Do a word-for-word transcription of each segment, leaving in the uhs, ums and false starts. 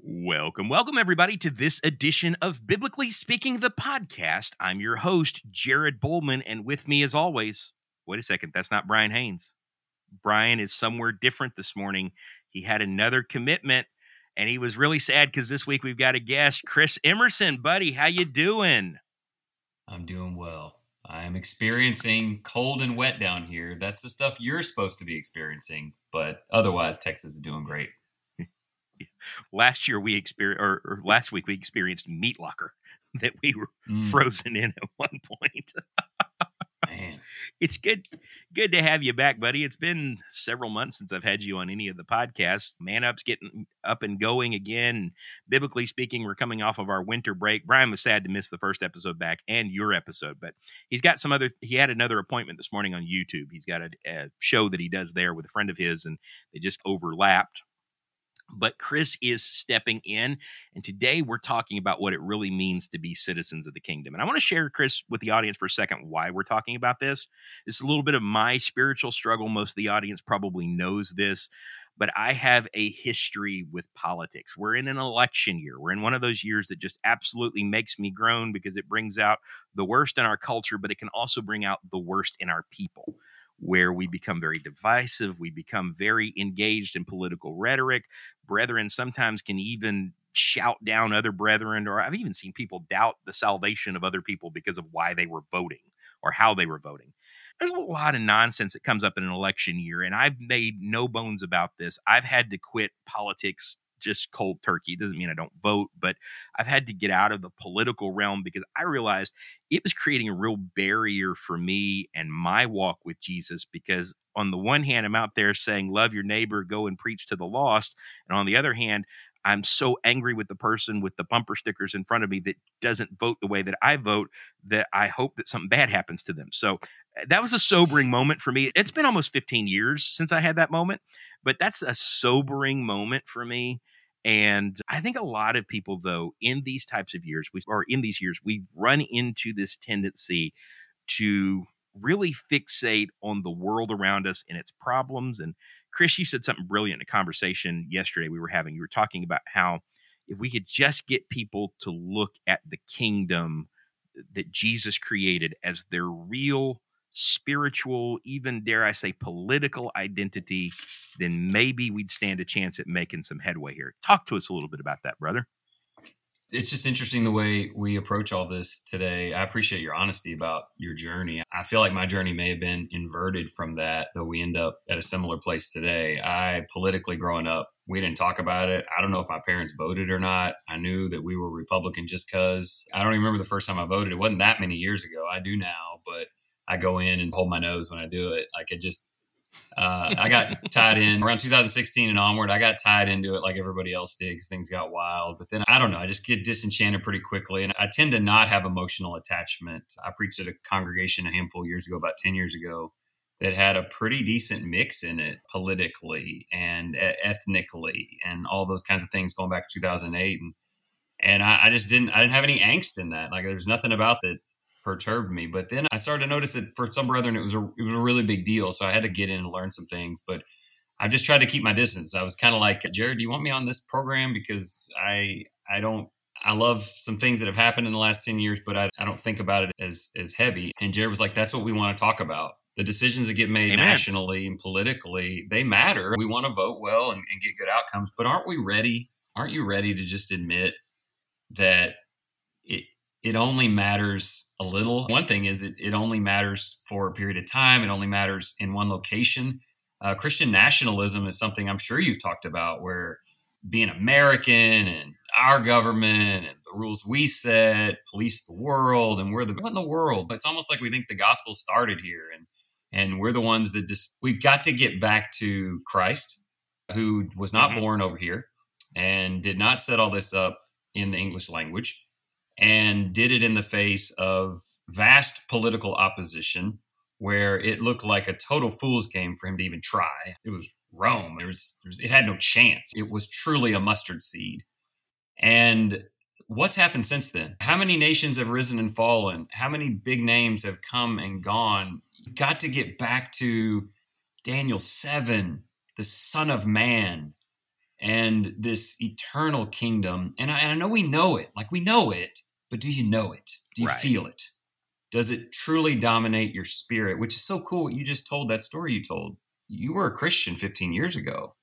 Welcome, welcome everybody to this edition of Biblically Speaking, the podcast. I'm your host, Jared Bollman, and with me as always, wait a second, that's not Brian Haynes. Brian is somewhere different this morning. He had another commitment, and he was really sad because this week we've got a guest, Kris Emerson. Buddy, how you doing? I'm doing well. I'm experiencing cold and wet down here. That's the stuff you're supposed to be experiencing, but otherwise, Texas is doing great. Last year we experienced, or, or last week we experienced meat locker that we were mm. frozen in at one point. Man. It's good, good to have you back, buddy. It's been several months since I've had you on any of the podcasts. Man Up's getting up and going again. Biblically Speaking, we're coming off of our winter break. Brian was sad to miss the first episode back and your episode, but he's got some other, he had another appointment this morning on YouTube. He's got a, a show that he does there with a friend of his, and they just overlapped. But Kris is stepping in, and today we're talking about what it really means to be citizens of the kingdom. And I want to share, Kris, with the audience for a second why we're talking about this. It's a little bit of my spiritual struggle. Most of the audience probably knows this, but I have a history with politics. We're in an election year. We're in one of those years that just absolutely makes me groan because it brings out the worst in our culture, but it can also bring out the worst in our people, where we become very divisive, we become very engaged in political rhetoric. Brethren sometimes can even shout down other brethren, or I've even seen people doubt the salvation of other people because of why they were voting or how they were voting. There's a lot of nonsense that comes up in an election year, and I've made no bones about this. I've had to quit politics just cold turkey. It doesn't mean I don't vote, but I've had to get out of the political realm because I realized it was creating a real barrier for me and my walk with Jesus. Because on the one hand, I'm out there saying, love your neighbor, go and preach to the lost. And on the other hand, I'm so angry with the person with the bumper stickers in front of me that doesn't vote the way that I vote, that I hope that something bad happens to them. So that was a sobering moment for me. It's been almost fifteen years since I had that moment, but that's a sobering moment for me. And I think a lot of people, though, in these types of years, we, or in these years, we run into this tendency to really fixate on the world around us and its problems. And Kris, you said something brilliant in a conversation yesterday we were having. You were talking about how if we could just get people to look at the kingdom that Jesus created as their real spiritual, even dare I say political identity, then maybe we'd stand a chance at making some headway here. Talk to us a little bit about that, brother. It's just interesting the way we approach all this today. I appreciate your honesty about your journey. I feel like my journey may have been inverted from that, though we end up at a similar place today. I politically growing up, we didn't talk about it. I don't know if my parents voted or not. I knew that we were Republican just because I don't even remember the first time I voted. It wasn't that many years ago. I do now, but I go in and hold my nose when I do it. Like it just, uh, I got tied in around two thousand sixteen and onward. I got tied into it like everybody else did because things got wild. But then I don't know, I just get disenchanted pretty quickly. And I tend to not have emotional attachment. I preached at a congregation a handful of years ago, about ten years ago, that had a pretty decent mix in it politically and ethnically and all those kinds of things going back to two thousand eight. And, and I, I just didn't, I didn't have any angst in that. Like there's nothing about that perturbed me. But then I started to notice that for some brethren, it was a it was a really big deal. So I had to get in and learn some things, but I just tried to keep my distance. I was kind of like, Jared, do you want me on this program? Because I, I don't, I love some things that have happened in the last ten years, but I, I don't think about it as, as heavy. And Jared was like, that's what we want to talk about. The decisions that get made Amen. nationally and politically, they matter. We want to vote well and, and get good outcomes, but aren't we ready? Aren't you ready to just admit that it, It only matters a little. One thing is it, it only matters for a period of time. It only matters in one location. Uh, Christian nationalism is something I'm sure you've talked about, where being American and our government and the rules we set police the world, and we're the what in the world. But it's almost like we think the gospel started here, and and we're the ones that just we've got to get back to Christ, who was not mm-hmm. born over here and did not set all this up in the English language, and did it in the face of vast political opposition, where it looked like a total fool's game for him to even try. It was Rome. There was, there was, it had no chance. It was truly a mustard seed. And what's happened since then? How many nations have risen and fallen? How many big names have come and gone? You've got to get back to Daniel seven, the Son of Man, and this eternal kingdom. And I, and I know we know it, like we know it, but do you know it? Do you right. feel it? Does it truly dominate your spirit? Which is so cool what you just told, that story you told. You were a Christian fifteen years ago.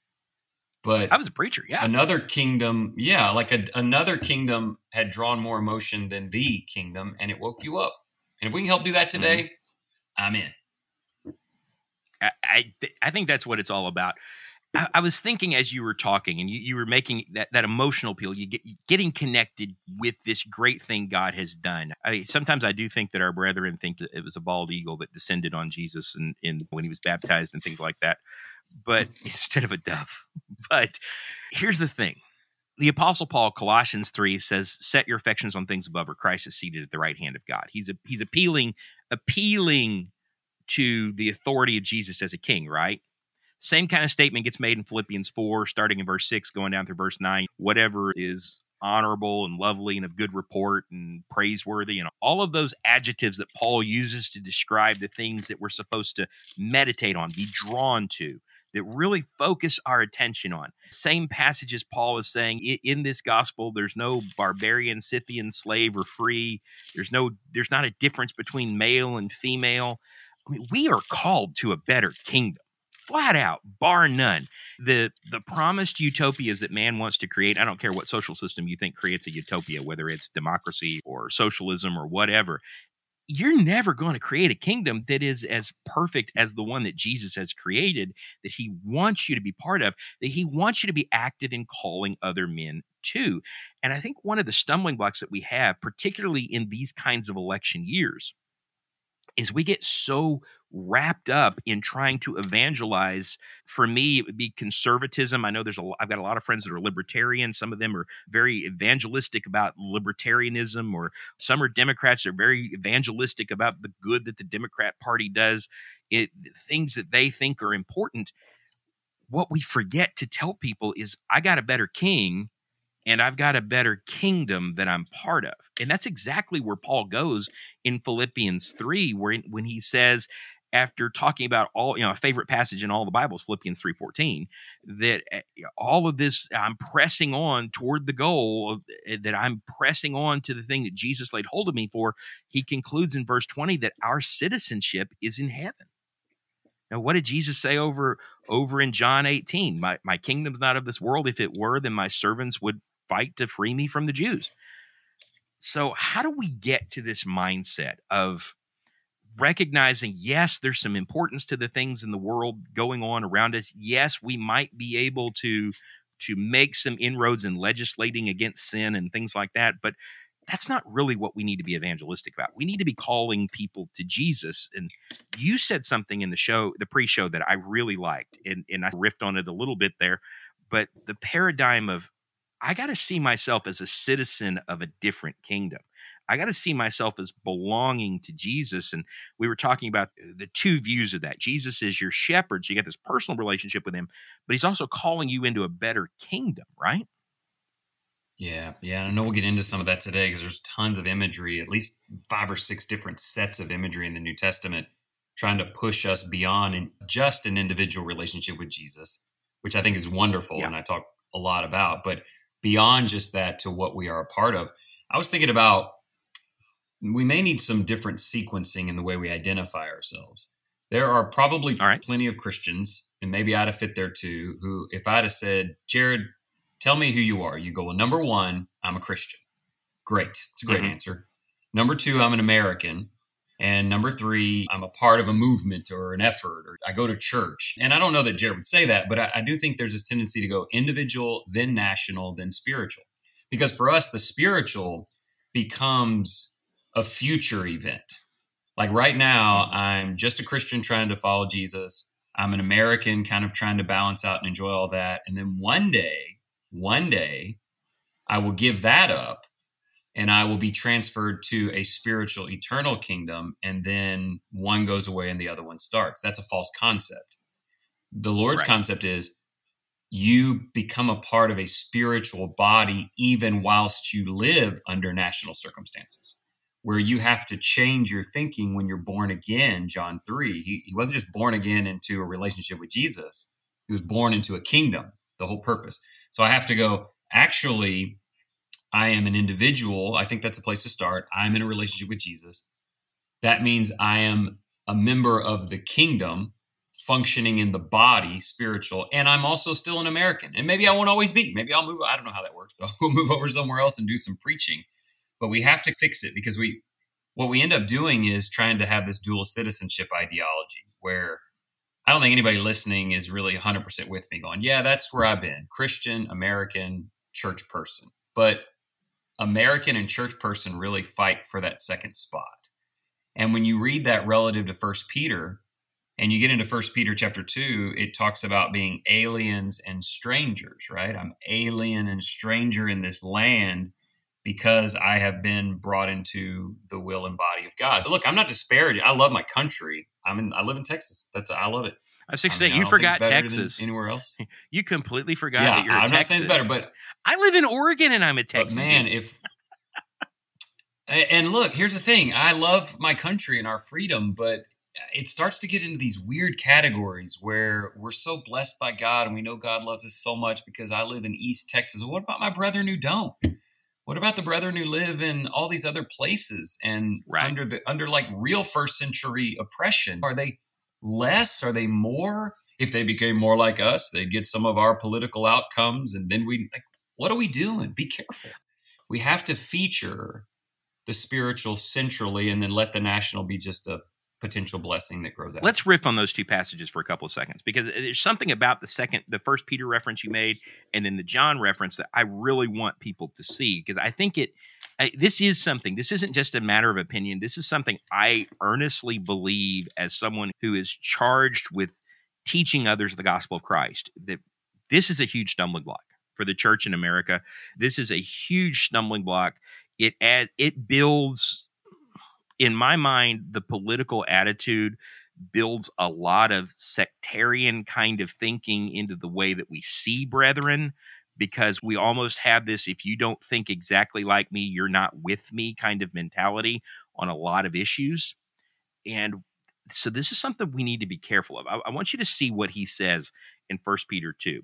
But I was a preacher, yeah. Another kingdom, yeah, like a, another kingdom had drawn more emotion than the kingdom, and it woke you up. And if we can help do that today, mm-hmm. I'm in. I I, th- I think that's what it's all about. I, I was thinking as you were talking, and you, you were making that, that emotional appeal, you get, getting connected with this great thing God has done. I mean, sometimes I do think that our brethren think it was a bald eagle that descended on Jesus and in, in, when he was baptized and things like that. But instead of a dove. But here's the thing. The Apostle Paul, Colossians three, says, set your affections on things above where Christ is seated at the right hand of God. He's a, he's appealing, appealing to the authority of Jesus as a king, right? Same kind of statement gets made in Philippians four, starting in verse six, going down through verse nine. Whatever is honorable and lovely and of good report and praiseworthy and all of those adjectives that Paul uses to describe the things that we're supposed to meditate on, be drawn to, that really focus our attention on. Same passages Paul is saying, in this gospel, there's no barbarian, Scythian, slave, or free. There's no, there's not a difference between male and female. I mean, we are called to a better kingdom, flat out, bar none. The the promised utopias that man wants to create, I don't care what social system you think creates a utopia, whether it's democracy or socialism or whatever, you're never going to create a kingdom that is as perfect as the one that Jesus has created, that he wants you to be part of, that he wants you to be active in calling other men to. And I think one of the stumbling blocks that we have, particularly in these kinds of election years, is we get so wrapped up in trying to evangelize. For me, it would be conservatism. I know there's a, I've got a lot of friends that are libertarian. Some of them are very evangelistic about libertarianism, or some are Democrats that are very evangelistic about the good that the Democrat Party does, it, things that they think are important. What we forget to tell people is, I got a better king, and I've got a better kingdom that I'm part of. And that's exactly where Paul goes in Philippians three, where when he says, after talking about all, you know, a favorite passage in all the Bible is Philippians three fourteen, that all of this, I'm pressing on toward the goal, of, that I'm pressing on to the thing that Jesus laid hold of me for. He concludes in verse twenty that our citizenship is in heaven. Now, what did Jesus say over, over in John eighteen? My, my kingdom's not of this world. If it were, then my servants would fight to free me from the Jews. So how do we get to this mindset of recognizing, yes, there's some importance to the things in the world going on around us. Yes, we might be able to, to make some inroads in legislating against sin and things like that, but that's not really what we need to be evangelistic about. We need to be calling people to Jesus. And you said something in the show, the pre-show, that I really liked, and, and I riffed on it a little bit there, but the paradigm of, I got to see myself as a citizen of a different kingdom. I got to see myself as belonging to Jesus. And we were talking about the two views of that. Jesus is your shepherd, so you got this personal relationship with him, but he's also calling you into a better kingdom, right? Yeah, yeah. And I know we'll get into some of that today, because there's tons of imagery, at least five or six different sets of imagery in the New Testament, trying to push us beyond in just an individual relationship with Jesus, which I think is wonderful. Yeah. And I talk a lot about, but beyond just that to what we are a part of. I was thinking about, we may need some different sequencing in the way we identify ourselves. There are probably All right. plenty of Christians, and maybe I'd have fit there too, who, if I'd have said, Jared, tell me who you are, you go, well, number one, I'm a Christian. Great. It's a great mm-hmm. answer. Number two, I'm an American. And number three, I'm a part of a movement or an effort, or I go to church. And I don't know that Jared would say that, but I, I do think there's this tendency to go individual, then national, then spiritual. Because for us, the spiritual becomes a future event. Like right now, I'm just a Christian trying to follow Jesus. I'm an American kind of trying to balance out and enjoy all that. And then one day, One day, I will give that up, and I will be transferred to a spiritual, eternal kingdom, and then one goes away and the other one starts. That's a false concept. The Lord's right. concept is you become a part of a spiritual body even whilst you live under national circumstances, where you have to change your thinking when you're born again, John three. He, he wasn't just born again into a relationship with Jesus. He was born into a kingdom, the whole purpose. So I have to go, actually, I am an individual. I think that's a place to start. I'm in a relationship with Jesus. That means I am a member of the kingdom, functioning in the body, spiritual, and I'm also still an American. And maybe I won't always be. Maybe I'll move. I don't know how that works, but I'll move over somewhere else and do some preaching. But we have to fix it, because we, what we end up doing is trying to have this dual citizenship ideology, where I don't think anybody listening is really one hundred percent with me going, yeah, that's where I've been, Christian, American, church person. But American and church person really fight for that second spot. And when you read that relative to First Peter, and you get into First Peter chapter two, it talks about being aliens and strangers, right? I'm alien and stranger in this land because I have been brought into the will and body of God. But look, I'm not disparaging. I love my country. I'm in, I live in Texas. That's I love it. I was six I mean, to say, you forgot Texas. Anywhere else? You completely forgot yeah, that you're I'm in Texas. I'm not saying it's better, but... I live in Oregon and I'm a Texan. But man, if... And look, here's the thing. I love my country and our freedom, but it starts to get into these weird categories where we're so blessed by God and we know God loves us so much because I live in East Texas. What about my brethren who don't? What about the brethren who live in all these other places and right. under the under like real first century oppression? Are they less? Are they more? If they became more like us, they'd get some of our political outcomes. And then we like, what are we doing? Be careful. We have to feature the spiritual centrally and then let the national be just a potential blessing that grows out. Let's riff on those two passages for a couple of seconds, because there's something about the second, the First Peter reference you made and then the John reference that I really want people to see, because I think it, I, this is something, this isn't just a matter of opinion. This is something I earnestly believe as someone who is charged with teaching others the gospel of Christ, that this is a huge stumbling block for the church in America. This is a huge stumbling block. It add, it builds, in my mind, the political attitude builds a lot of sectarian kind of thinking into the way that we see brethren, because we almost have this, if you don't think exactly like me, you're not with me kind of mentality on a lot of issues. And so this is something we need to be careful of. I, I want you to see what he says in First Peter two.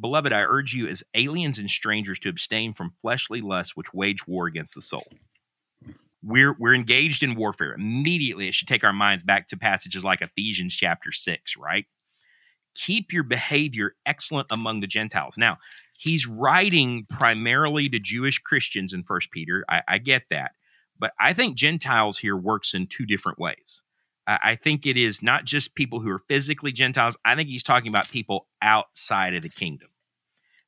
Beloved, I urge you as aliens and strangers to abstain from fleshly lusts which wage war against the soul. We're we're engaged in warfare. Immediately, it should take our minds back to passages like Ephesians chapter six, right? Keep your behavior excellent among the Gentiles. Now, he's writing primarily to Jewish Christians in First Peter. I, I get that. But I think Gentiles here works in two different ways. I think it is not just people who are physically Gentiles. I think he's talking about people outside of the kingdom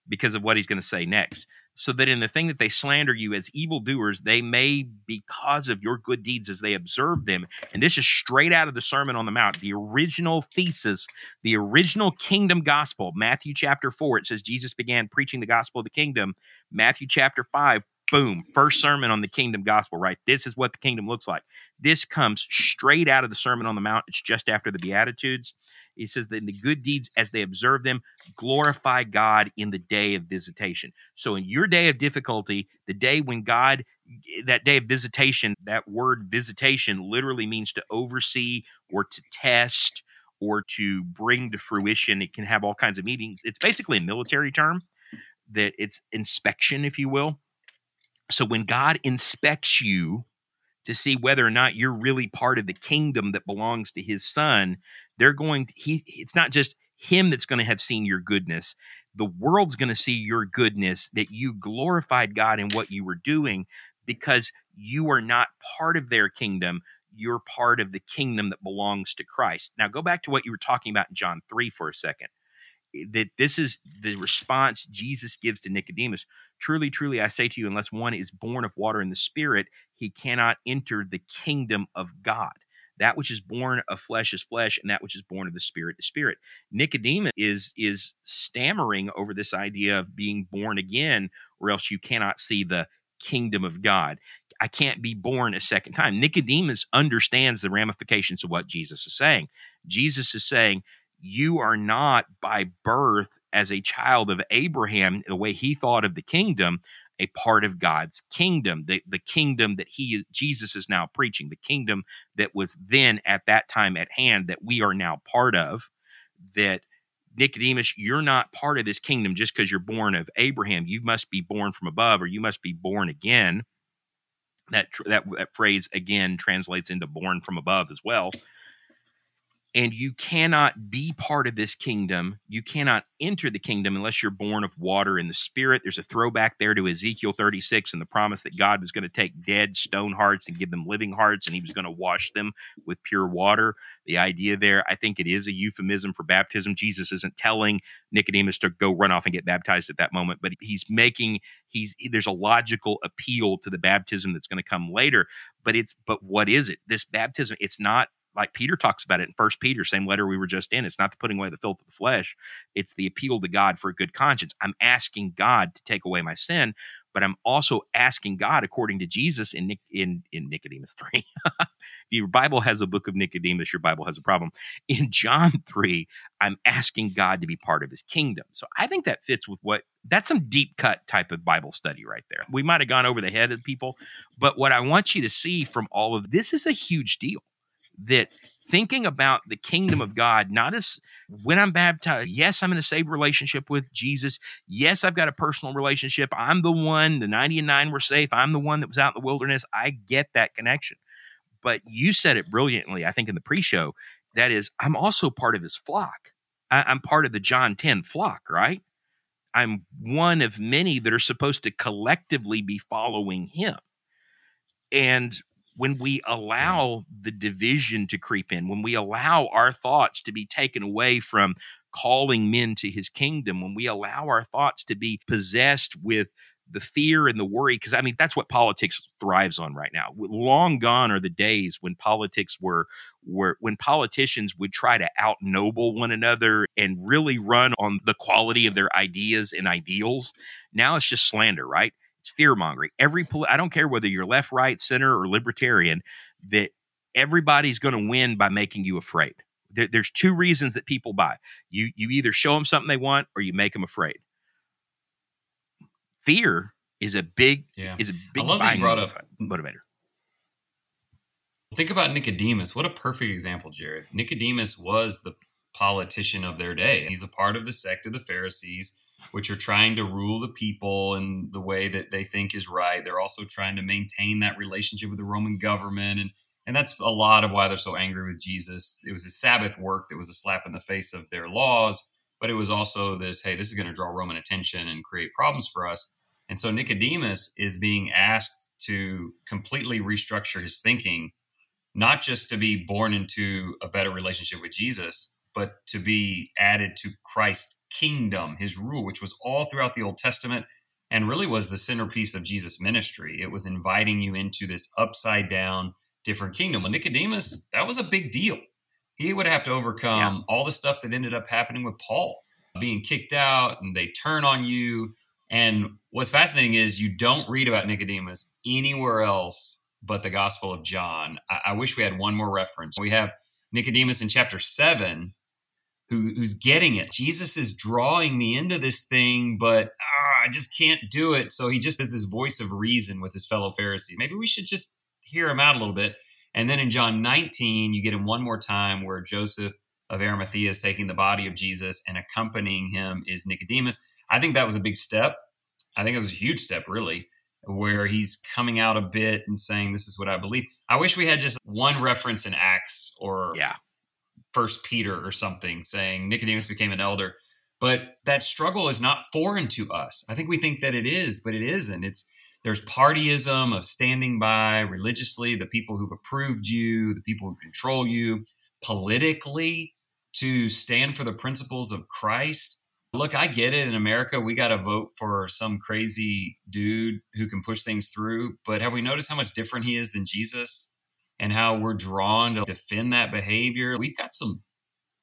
because of what he's going to say next. So that in the thing that they slander you as evildoers, they may, because of your good deeds as they observe them. And this is straight out of the Sermon on the Mount, the original thesis, the original kingdom gospel. Matthew chapter four, it says Jesus began preaching the gospel of the kingdom. Matthew chapter five. Boom, first sermon on the kingdom gospel, right? This is what the kingdom looks like. This comes straight out of the Sermon on the Mount. It's just after the Beatitudes. He says that in the good deeds, as they observe them, glorify God in the day of visitation. So in your day of difficulty, the day when God, that day of visitation, that word visitation literally means to oversee or to test or to bring to fruition. It can have all kinds of meanings. It's basically a military term that it's inspection, if you will. So when God inspects you to see whether or not you're really part of the kingdom that belongs to his son, they're going to, he, it's not just him that's going to have seen your goodness. The world's going to see your goodness, that you glorified God in what you were doing, because you are not part of their kingdom. You're part of the kingdom that belongs to Christ. Now go back to what you were talking about in John three for a second. That this is the response Jesus gives to Nicodemus. Truly, truly, I say to you, unless one is born of water and the Spirit, he cannot enter the kingdom of God. That which is born of flesh is flesh, and that which is born of the Spirit is spirit. Nicodemus is, is stammering over this idea of being born again, or else you cannot see the kingdom of God. I can't be born a second time. Nicodemus understands the ramifications of what Jesus is saying. Jesus is saying, you are not by birth as a child of Abraham, the way he thought of the kingdom, a part of God's kingdom, the, the kingdom that he, Jesus is now preaching, the kingdom that was then at that time at hand that we are now part of, that Nicodemus, you're not part of this kingdom just because you're born of Abraham. You must be born from above, or you must be born again. That, that, that phrase again translates into born from above as well. And you cannot be part of this kingdom. You cannot enter the kingdom unless you're born of water and the Spirit. There's a throwback there to Ezekiel thirty-six and the promise that God was going to take dead stone hearts and give them living hearts, and he was going to wash them with pure water. The idea there, I think it is a euphemism for baptism. Jesus isn't telling Nicodemus to go run off and get baptized at that moment, but he's making, he's there's a logical appeal to the baptism that's going to come later. But it's, but what is it? This baptism, it's not, like Peter talks about it in First Peter, same letter we were just in. It's not the putting away the filth of the flesh. It's the appeal to God for a good conscience. I'm asking God to take away my sin, but I'm also asking God, according to Jesus in in, in Nicodemus three. If your Bible has a book of Nicodemus, your Bible has a problem. In John three, I'm asking God to be part of his kingdom. So I think that fits with what, that's some deep cut type of Bible study right there. We might have gone over the head of people, but what I want you to see from all of this is a huge deal. That thinking about the kingdom of God, not as when I'm baptized, yes, I'm in a saved relationship with Jesus. Yes, I've got a personal relationship. I'm the one, the ninety and nine were safe. I'm the one that was out in the wilderness. I get that connection. But you said it brilliantly, I think, in the pre-show. That is, I'm also part of his flock. I, I'm part of the John ten flock, right? I'm one of many that are supposed to collectively be following him. And when we allow the division to creep in, when we allow our thoughts to be taken away from calling men to his kingdom, when we allow our thoughts to be possessed with the fear and the worry, because I mean, that's what politics thrives on right now. Long gone are the days when politics were, were when politicians would try to out-noble one another and really run on the quality of their ideas and ideals. Now it's just slander, right? It's fear-mongering. Every poli- I don't care whether you're left, right, center, or libertarian, that everybody's going to win by making you afraid. There, there's two reasons that people buy. You, you either show them something they want or you make them afraid. Fear is a big, yeah. is a big I love that you brought up motivator. Think about Nicodemus. What a perfect example, Jared. Nicodemus was the politician of their day. He's a part of the sect of the Pharisees, which are trying to rule the people in the way that they think is right. They're also trying to maintain that relationship with the Roman government. And, and that's a lot of why they're so angry with Jesus. It was his Sabbath work that was a slap in the face of their laws, but it was also this, hey, this is going to draw Roman attention and create problems for us. And so Nicodemus is being asked to completely restructure his thinking, not just to be born into a better relationship with Jesus, but to be added to Christ's kingdom, his rule, which was all throughout the Old Testament and really was the centerpiece of Jesus' ministry. It was inviting you into this upside down, different kingdom. Well, Nicodemus, that was a big deal. He would have to overcome yeah. all the stuff that ended up happening with Paul, being kicked out, and they turn on you. And what's fascinating is you don't read about Nicodemus anywhere else but the Gospel of John. I, I wish we had one more reference. We have Nicodemus in chapter seven, who's getting it. Jesus is drawing me into this thing, but ah, I just can't do it. So he just has this voice of reason with his fellow Pharisees. Maybe we should just hear him out a little bit. And then in John nineteen, you get him one more time where Joseph of Arimathea is taking the body of Jesus, and accompanying him is Nicodemus. I think that was a big step. I think it was a huge step, really, where he's coming out a bit and saying, this is what I believe. I wish we had just one reference in Acts or... yeah. First Peter or something, saying Nicodemus became an elder. But that struggle is not foreign to us. I think we think that it is, but it isn't. It's there's partyism of standing by religiously, the people who've approved you, the people who control you, politically, to stand for the principles of Christ. Look, I get it. In America, we got to vote for some crazy dude who can push things through. But have we noticed how much different he is than Jesus? And how we're drawn to defend that behavior. We've got some,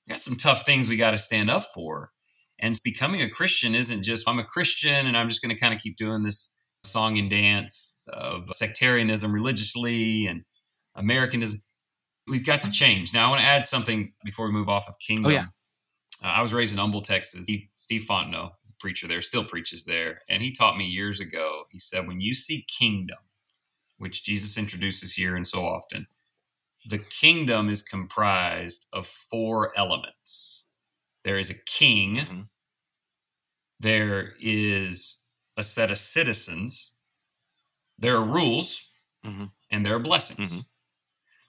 we've got some tough things we got to stand up for. And becoming a Christian isn't just, I'm a Christian and I'm just going to kind of keep doing this song and dance of sectarianism religiously and Americanism. We've got to change. Now, I want to add something before we move off of kingdom. Oh, yeah. Uh, I was raised in Humble, Texas. He, Steve Fontenot is a preacher there, still preaches there. And he taught me years ago, he said, when you see kingdom, which Jesus introduces here and so often, the kingdom is comprised of four elements. There is a king. Mm-hmm. There is a set of citizens. There are rules, mm-hmm. and there are blessings. Mm-hmm.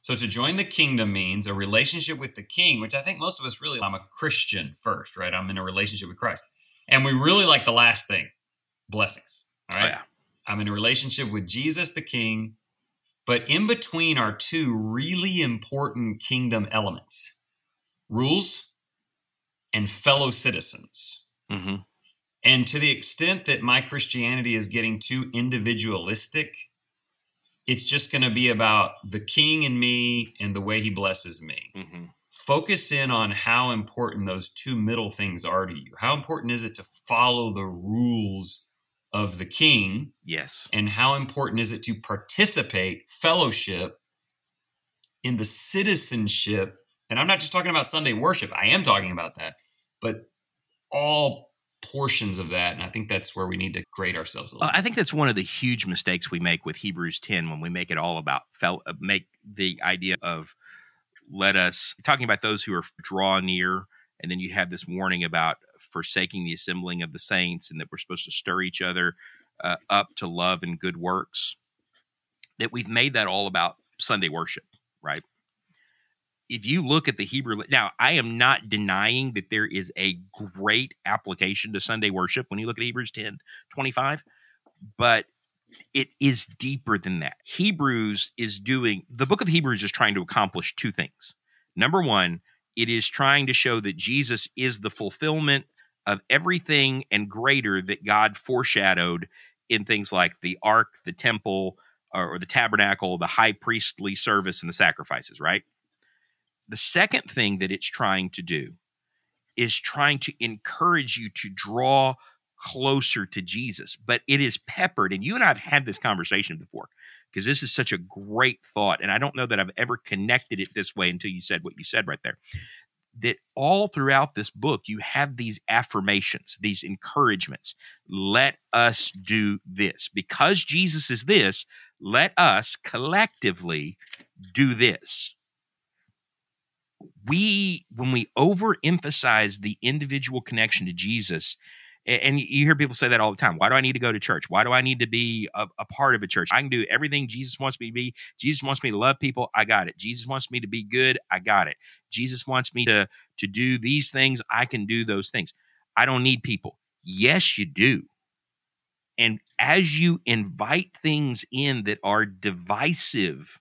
So to join the kingdom means a relationship with the king, which I think most of us really, I'm a Christian first, right? I'm in a relationship with Christ. And we really like the last thing, blessings. All right. Oh, yeah. I'm in a relationship with Jesus, the king. But in between are two really important kingdom elements, rules and fellow citizens. Mm-hmm. And to the extent that my Christianity is getting too individualistic, it's just going to be about the king and me and the way he blesses me. Mm-hmm. Focus in on how important those two middle things are to you. How important is it to follow the rules of the king? Yes. And how important is it to participate, fellowship, in the citizenship? And I'm not just talking about Sunday worship. I am talking about that. But all portions of that, and I think that's where we need to grade ourselves a little. Uh, I think that's one of the huge mistakes we make with Hebrews ten when we make it all about fel- make the idea of let us talking about those who are draw near, and then you have this warning about forsaking the assembling of the saints, and that we're supposed to stir each other uh, up to love and good works. That we've made that all about Sunday worship, right? If you look at the Hebrew, now I am not denying that there is a great application to Sunday worship when you look at Hebrews ten twenty-five, but it is deeper than that. Hebrews is doing, the book of Hebrews is trying to accomplish two things. Number one, it is trying to show that Jesus is the fulfillment of everything and greater that God foreshadowed in things like the ark, the temple, or the tabernacle, the high priestly service, and the sacrifices, right? The second thing that it's trying to do is trying to encourage you to draw closer to Jesus, but it is peppered. And you and I have had this conversation before because this is such a great thought. And I don't know that I've ever connected it this way until you said what you said right there, that all throughout this book, you have these affirmations, these encouragements. Let us do this. Because Jesus is this, let us collectively do this. We, when we overemphasize the individual connection to Jesus, and you hear people say that all the time, why do I need to go to church? Why do I need to be a, a part of a church? I can do everything Jesus wants me to be. Jesus wants me to love people. I got it. Jesus wants me to be good. I got it. Jesus wants me to, to do these things. I can do those things. I don't need people. Yes, you do. And as you invite things in that are divisive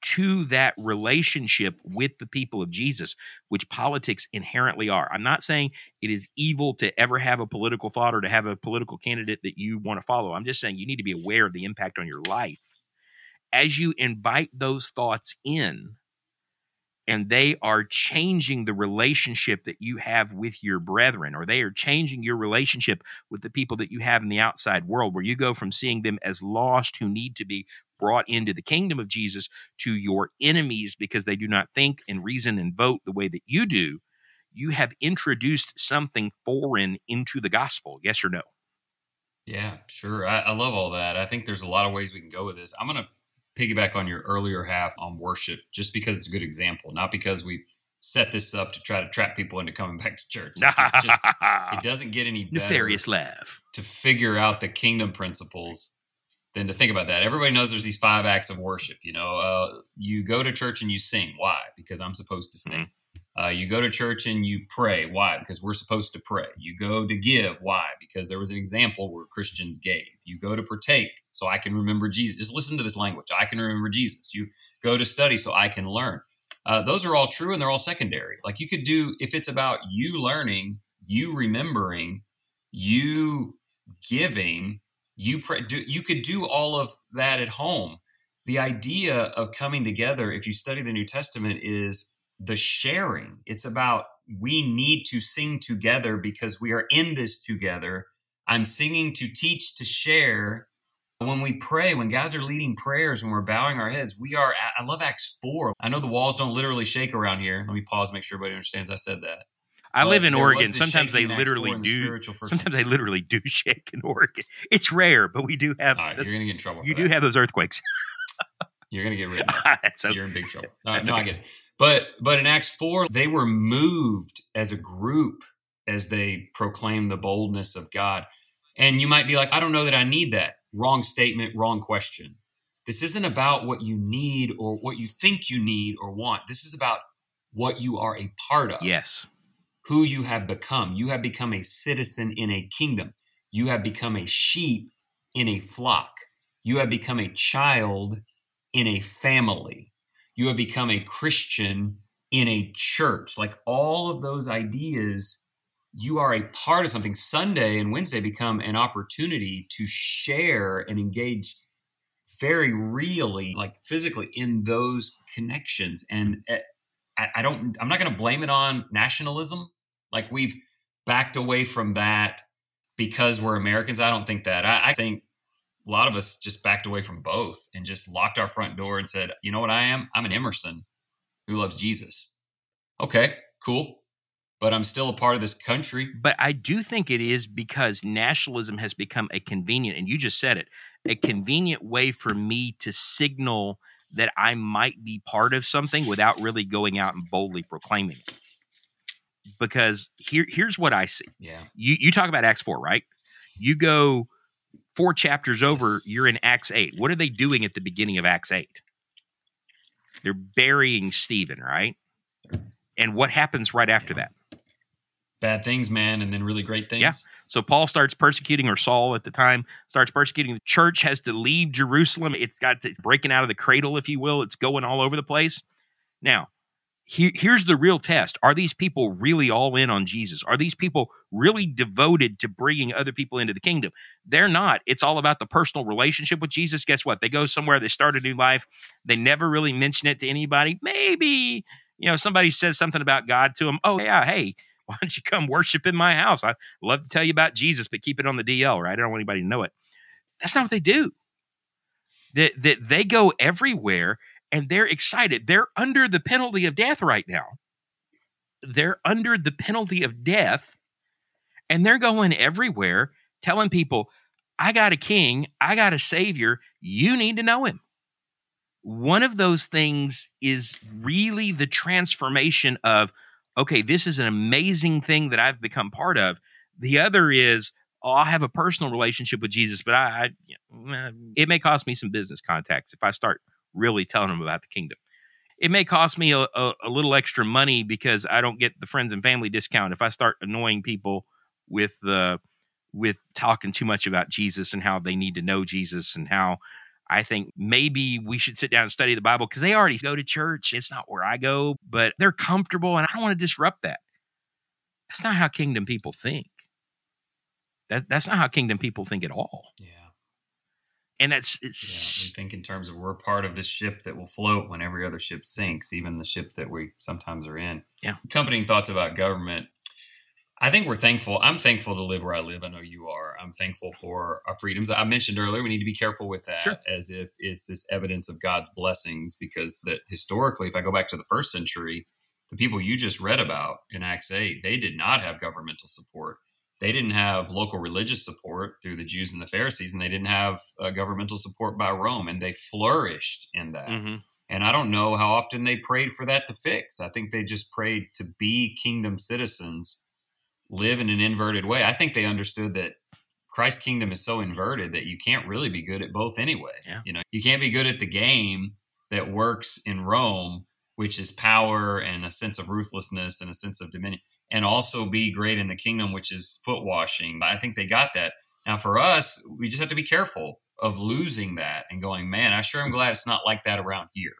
to that relationship with the people of Jesus, which politics inherently are. I'm not saying it is evil to ever have a political thought or to have a political candidate that you want to follow. I'm just saying you need to be aware of the impact on your life. As you invite those thoughts in, and they are changing the relationship that you have with your brethren, or they are changing your relationship with the people that you have in the outside world, where you go from seeing them as lost who need to be brought into the kingdom of Jesus to your enemies because they do not think and reason and vote the way that you do, you have introduced something foreign into the gospel. Yes or no? Yeah, sure. I, I love all that. I think there's a lot of ways we can go with this. I'm going to piggyback on your earlier half on worship just because it's a good example, not because we set this up to try to trap people into coming back to church. It's just, it doesn't get any better. Nefarious laugh. To figure out the kingdom principles than to think about that. Everybody knows there's these five acts of worship. You know, uh, you go to church and you sing. Why? Because I'm supposed to sing. Mm-hmm. Uh, you go to church and you pray. Why? Because we're supposed to pray. You go to give. Why? Because there was an example where Christians gave. You go to partake so I can remember Jesus. Just listen to this language. I can remember Jesus. You go to study so I can learn. Uh, those are all true and they're all secondary. Like you could do, if it's about you learning, you remembering, you giving, You pre- do, you could do all of that at home. The idea of coming together, if you study the New Testament, is the sharing. It's about we need to sing together because we are in this together. I'm singing to teach, to share. When we pray, when guys are leading prayers, when we're bowing our heads, we are, I love Acts four. I know the walls don't literally shake around here. Let me pause, make sure everybody understands I said that. I but live in Oregon. Sometimes they literally do. Sometimes they literally do shake in Oregon. It's rare, but we do have. All right, you're going to get in trouble. You for that. do have those earthquakes. You're going to get rid of that. You're in big trouble. All right, no, okay. I get it. But but in Acts four, they were moved as a group as they proclaimed the boldness of God. And you might be like, I don't know that I need that. Wrong statement, wrong question. This isn't about what you need or what you think you need or want. This is about what you are a part of. Yes. Who you have become. You have become a citizen in a kingdom. You have become a sheep in a flock. You have become a child in a family. You have become a Christian in a church. Like all of those ideas, you are a part of something. Sunday and Wednesday become an opportunity to share and engage very really, like physically, in those connections. And I, I don't, I'm not going to blame it on nationalism. Like we've backed away from that because we're Americans. I don't think that. I, I think a lot of us just backed away from both and just locked our front door and said, you know what I am? I'm an Emerson who loves Jesus. Okay, cool. But I'm still a part of this country. But I do think it is because nationalism has become a convenient, and you just said it, a convenient way for me to signal that I might be part of something without really going out and boldly proclaiming it. Because here, here's what I see. Yeah. You you talk about Acts four, right? You go four chapters over, yes. You're in Acts eight. What are they doing at the beginning of Acts eight? They're burying Stephen, right? And what happens right after yeah. that? Bad things, man, and then really great things. Yeah. So Paul starts persecuting, or Saul at the time, starts persecuting. The church has to leave Jerusalem. It's got to, it's breaking out of the cradle, if you will. It's going all over the place. Now, he, here's the real test. Are these people really all in on Jesus? Are these people really devoted to bringing other people into the kingdom? They're not. It's all about the personal relationship with Jesus. Guess what? They go somewhere. They start a new life. They never really mention it to anybody. Maybe, you know, somebody says something about God to them. Oh, yeah, hey. Why don't you come worship in my house? I'd love to tell you about Jesus, but keep it on the D L, right? I don't want anybody to know it. That's not what they do. That they, they, they go everywhere, and they're excited. They're under the penalty of death right now. They're under the penalty of death, and they're going everywhere telling people, I got a king, I got a savior, you need to know him. One of those things is really the transformation of, okay, this is an amazing thing that I've become part of. The other is, oh, I have a personal relationship with Jesus, but I, I, it may cost me some business contacts if I start really telling them about the kingdom. It may cost me a, a, a little extra money because I don't get the friends and family discount if I start annoying people with the with talking too much about Jesus and how they need to know Jesus and how I think maybe we should sit down and study the Bible because they already go to church. It's not where I go, but they're comfortable, and I don't want to disrupt that. That's not how kingdom people think. That That's not how kingdom people think at all. Yeah. And that's... It's, yeah, we think in terms of we're part of this ship that will float when every other ship sinks, even the ship that we sometimes are in. Yeah. Accompanying thoughts about government. I think we're thankful. I'm thankful to live where I live. I know you are. I'm thankful for our freedoms. I mentioned earlier, we need to be careful with that sure. as if it's this evidence of God's blessings, because that historically, if I go back to the first century, the people you just read about in Acts eight, they did not have governmental support. They didn't have local religious support through the Jews and the Pharisees, and they didn't have uh, governmental support by Rome, and they flourished in that. Mm-hmm. And I don't know how often they prayed for that to fix. I think they just prayed to be kingdom citizens, live in an inverted way. I think they understood that Christ's kingdom is so inverted that you can't really be good at both anyway. Yeah. You know, you can't be good at the game that works in Rome, which is power and a sense of ruthlessness and a sense of dominion, and also be great in the kingdom, which is foot washing. But I think they got that. Now for us, we just have to be careful of losing that and going, man, I sure am glad it's not like that around here.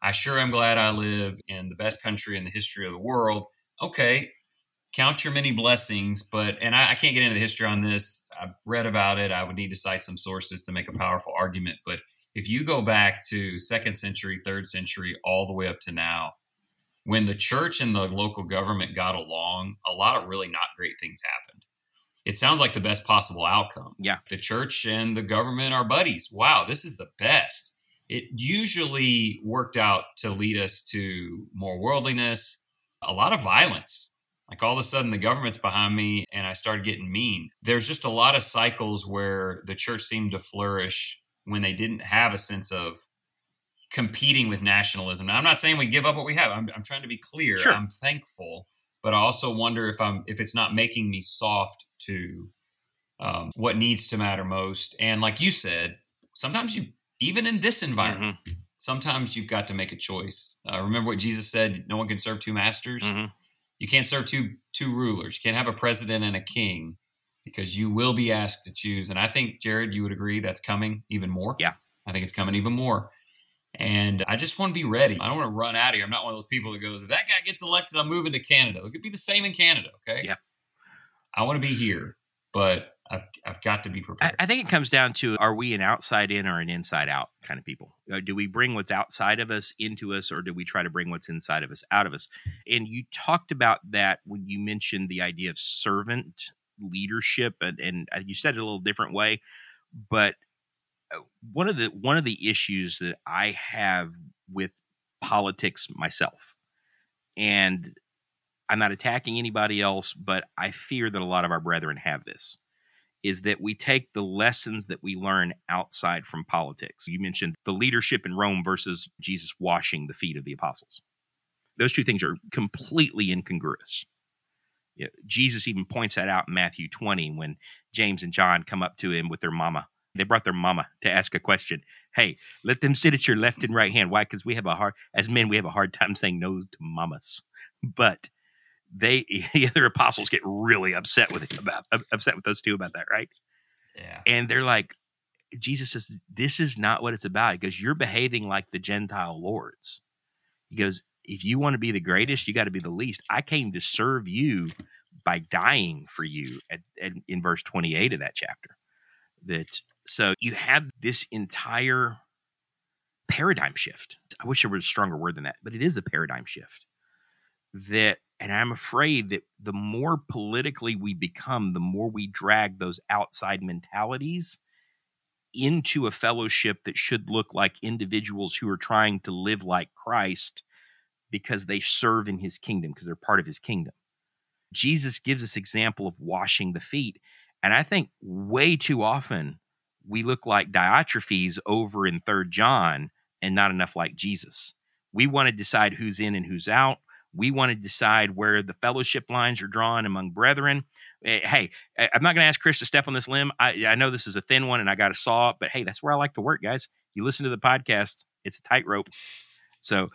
I sure am glad I live in the best country in the history of the world. Okay. Count your many blessings, but, and I, I can't get into the history on this. I've read about it. I would need to cite some sources to make a powerful argument. But if you go back to second century, third century, all the way up to now, when the church and the local government got along, a lot of really not great things happened. It sounds like the best possible outcome. Yeah. The church and the government are buddies. Wow, this is the best. It usually worked out to lead us to more worldliness, a lot of violence. Like all of a sudden the government's behind me and I started getting mean. There's just a lot of cycles where the church seemed to flourish when they didn't have a sense of competing with nationalism. Now, I'm not saying we give up what we have. I'm, I'm trying to be clear. Sure. I'm thankful, but I also wonder if I'm if it's not making me soft to um, what needs to matter most. And like you said, sometimes you, even in this environment, mm-hmm. sometimes you've got to make a choice. Uh, remember what Jesus said: no one can serve two masters. Mm-hmm. You can't serve two two rulers. You can't have a president and a king, because you will be asked to choose. And I think, Jared, you would agree that's coming even more. Yeah, I think it's coming even more. And I just want to be ready. I don't want to run out of here. I'm not one of those people that goes, if that guy gets elected, I'm moving to Canada. It could be the same in Canada, okay? Yeah. I want to be here, but I've, I've got to be prepared. I, I think it comes down to, are we an outside in or an inside out kind of people? Do we bring what's outside of us into us, or do we try to bring what's inside of us out of us? And you talked about that when you mentioned the idea of servant leadership, and, and you said it a little different way, but One of the one of the issues that I have with politics myself, and I'm not attacking anybody else, but I fear that a lot of our brethren have this, is that we take the lessons that we learn outside from politics. You mentioned the leadership in Rome versus Jesus washing the feet of the apostles. Those two things are completely incongruous. You know, Jesus even points that out in Matthew twenty when James and John come up to him with their mama. They brought their mama to ask a question. Hey, let them sit at your left and right hand. Why? Because we have a hard, as men, we have a hard time saying no to mamas. But they, the other apostles get really upset with it about upset with those two about that, right? Yeah. And they're like, Jesus says, this is not what it's about. He goes, you're behaving like the Gentile lords. He goes, if you want to be the greatest, you got to be the least. I came to serve you by dying for you. At, at, in verse twenty-eight of that chapter, that. So you have this entire paradigm shift. I wish there was a stronger word than that, but it is a paradigm shift. That, and I'm afraid that the more politically we become, the more we drag those outside mentalities into a fellowship that should look like individuals who are trying to live like Christ because they serve in his kingdom, because they're part of his kingdom. Jesus gives us example of washing the feet. And I think way too often we look like Diotrephes over in Third John and not enough like Jesus. We want to decide who's in and who's out. We want to decide where the fellowship lines are drawn among brethren. Hey, I'm not going to ask Kris to step on this limb. I, I know this is a thin one and I got to saw it, but hey, that's where I like to work, guys. You listen to the podcast, it's a tightrope. So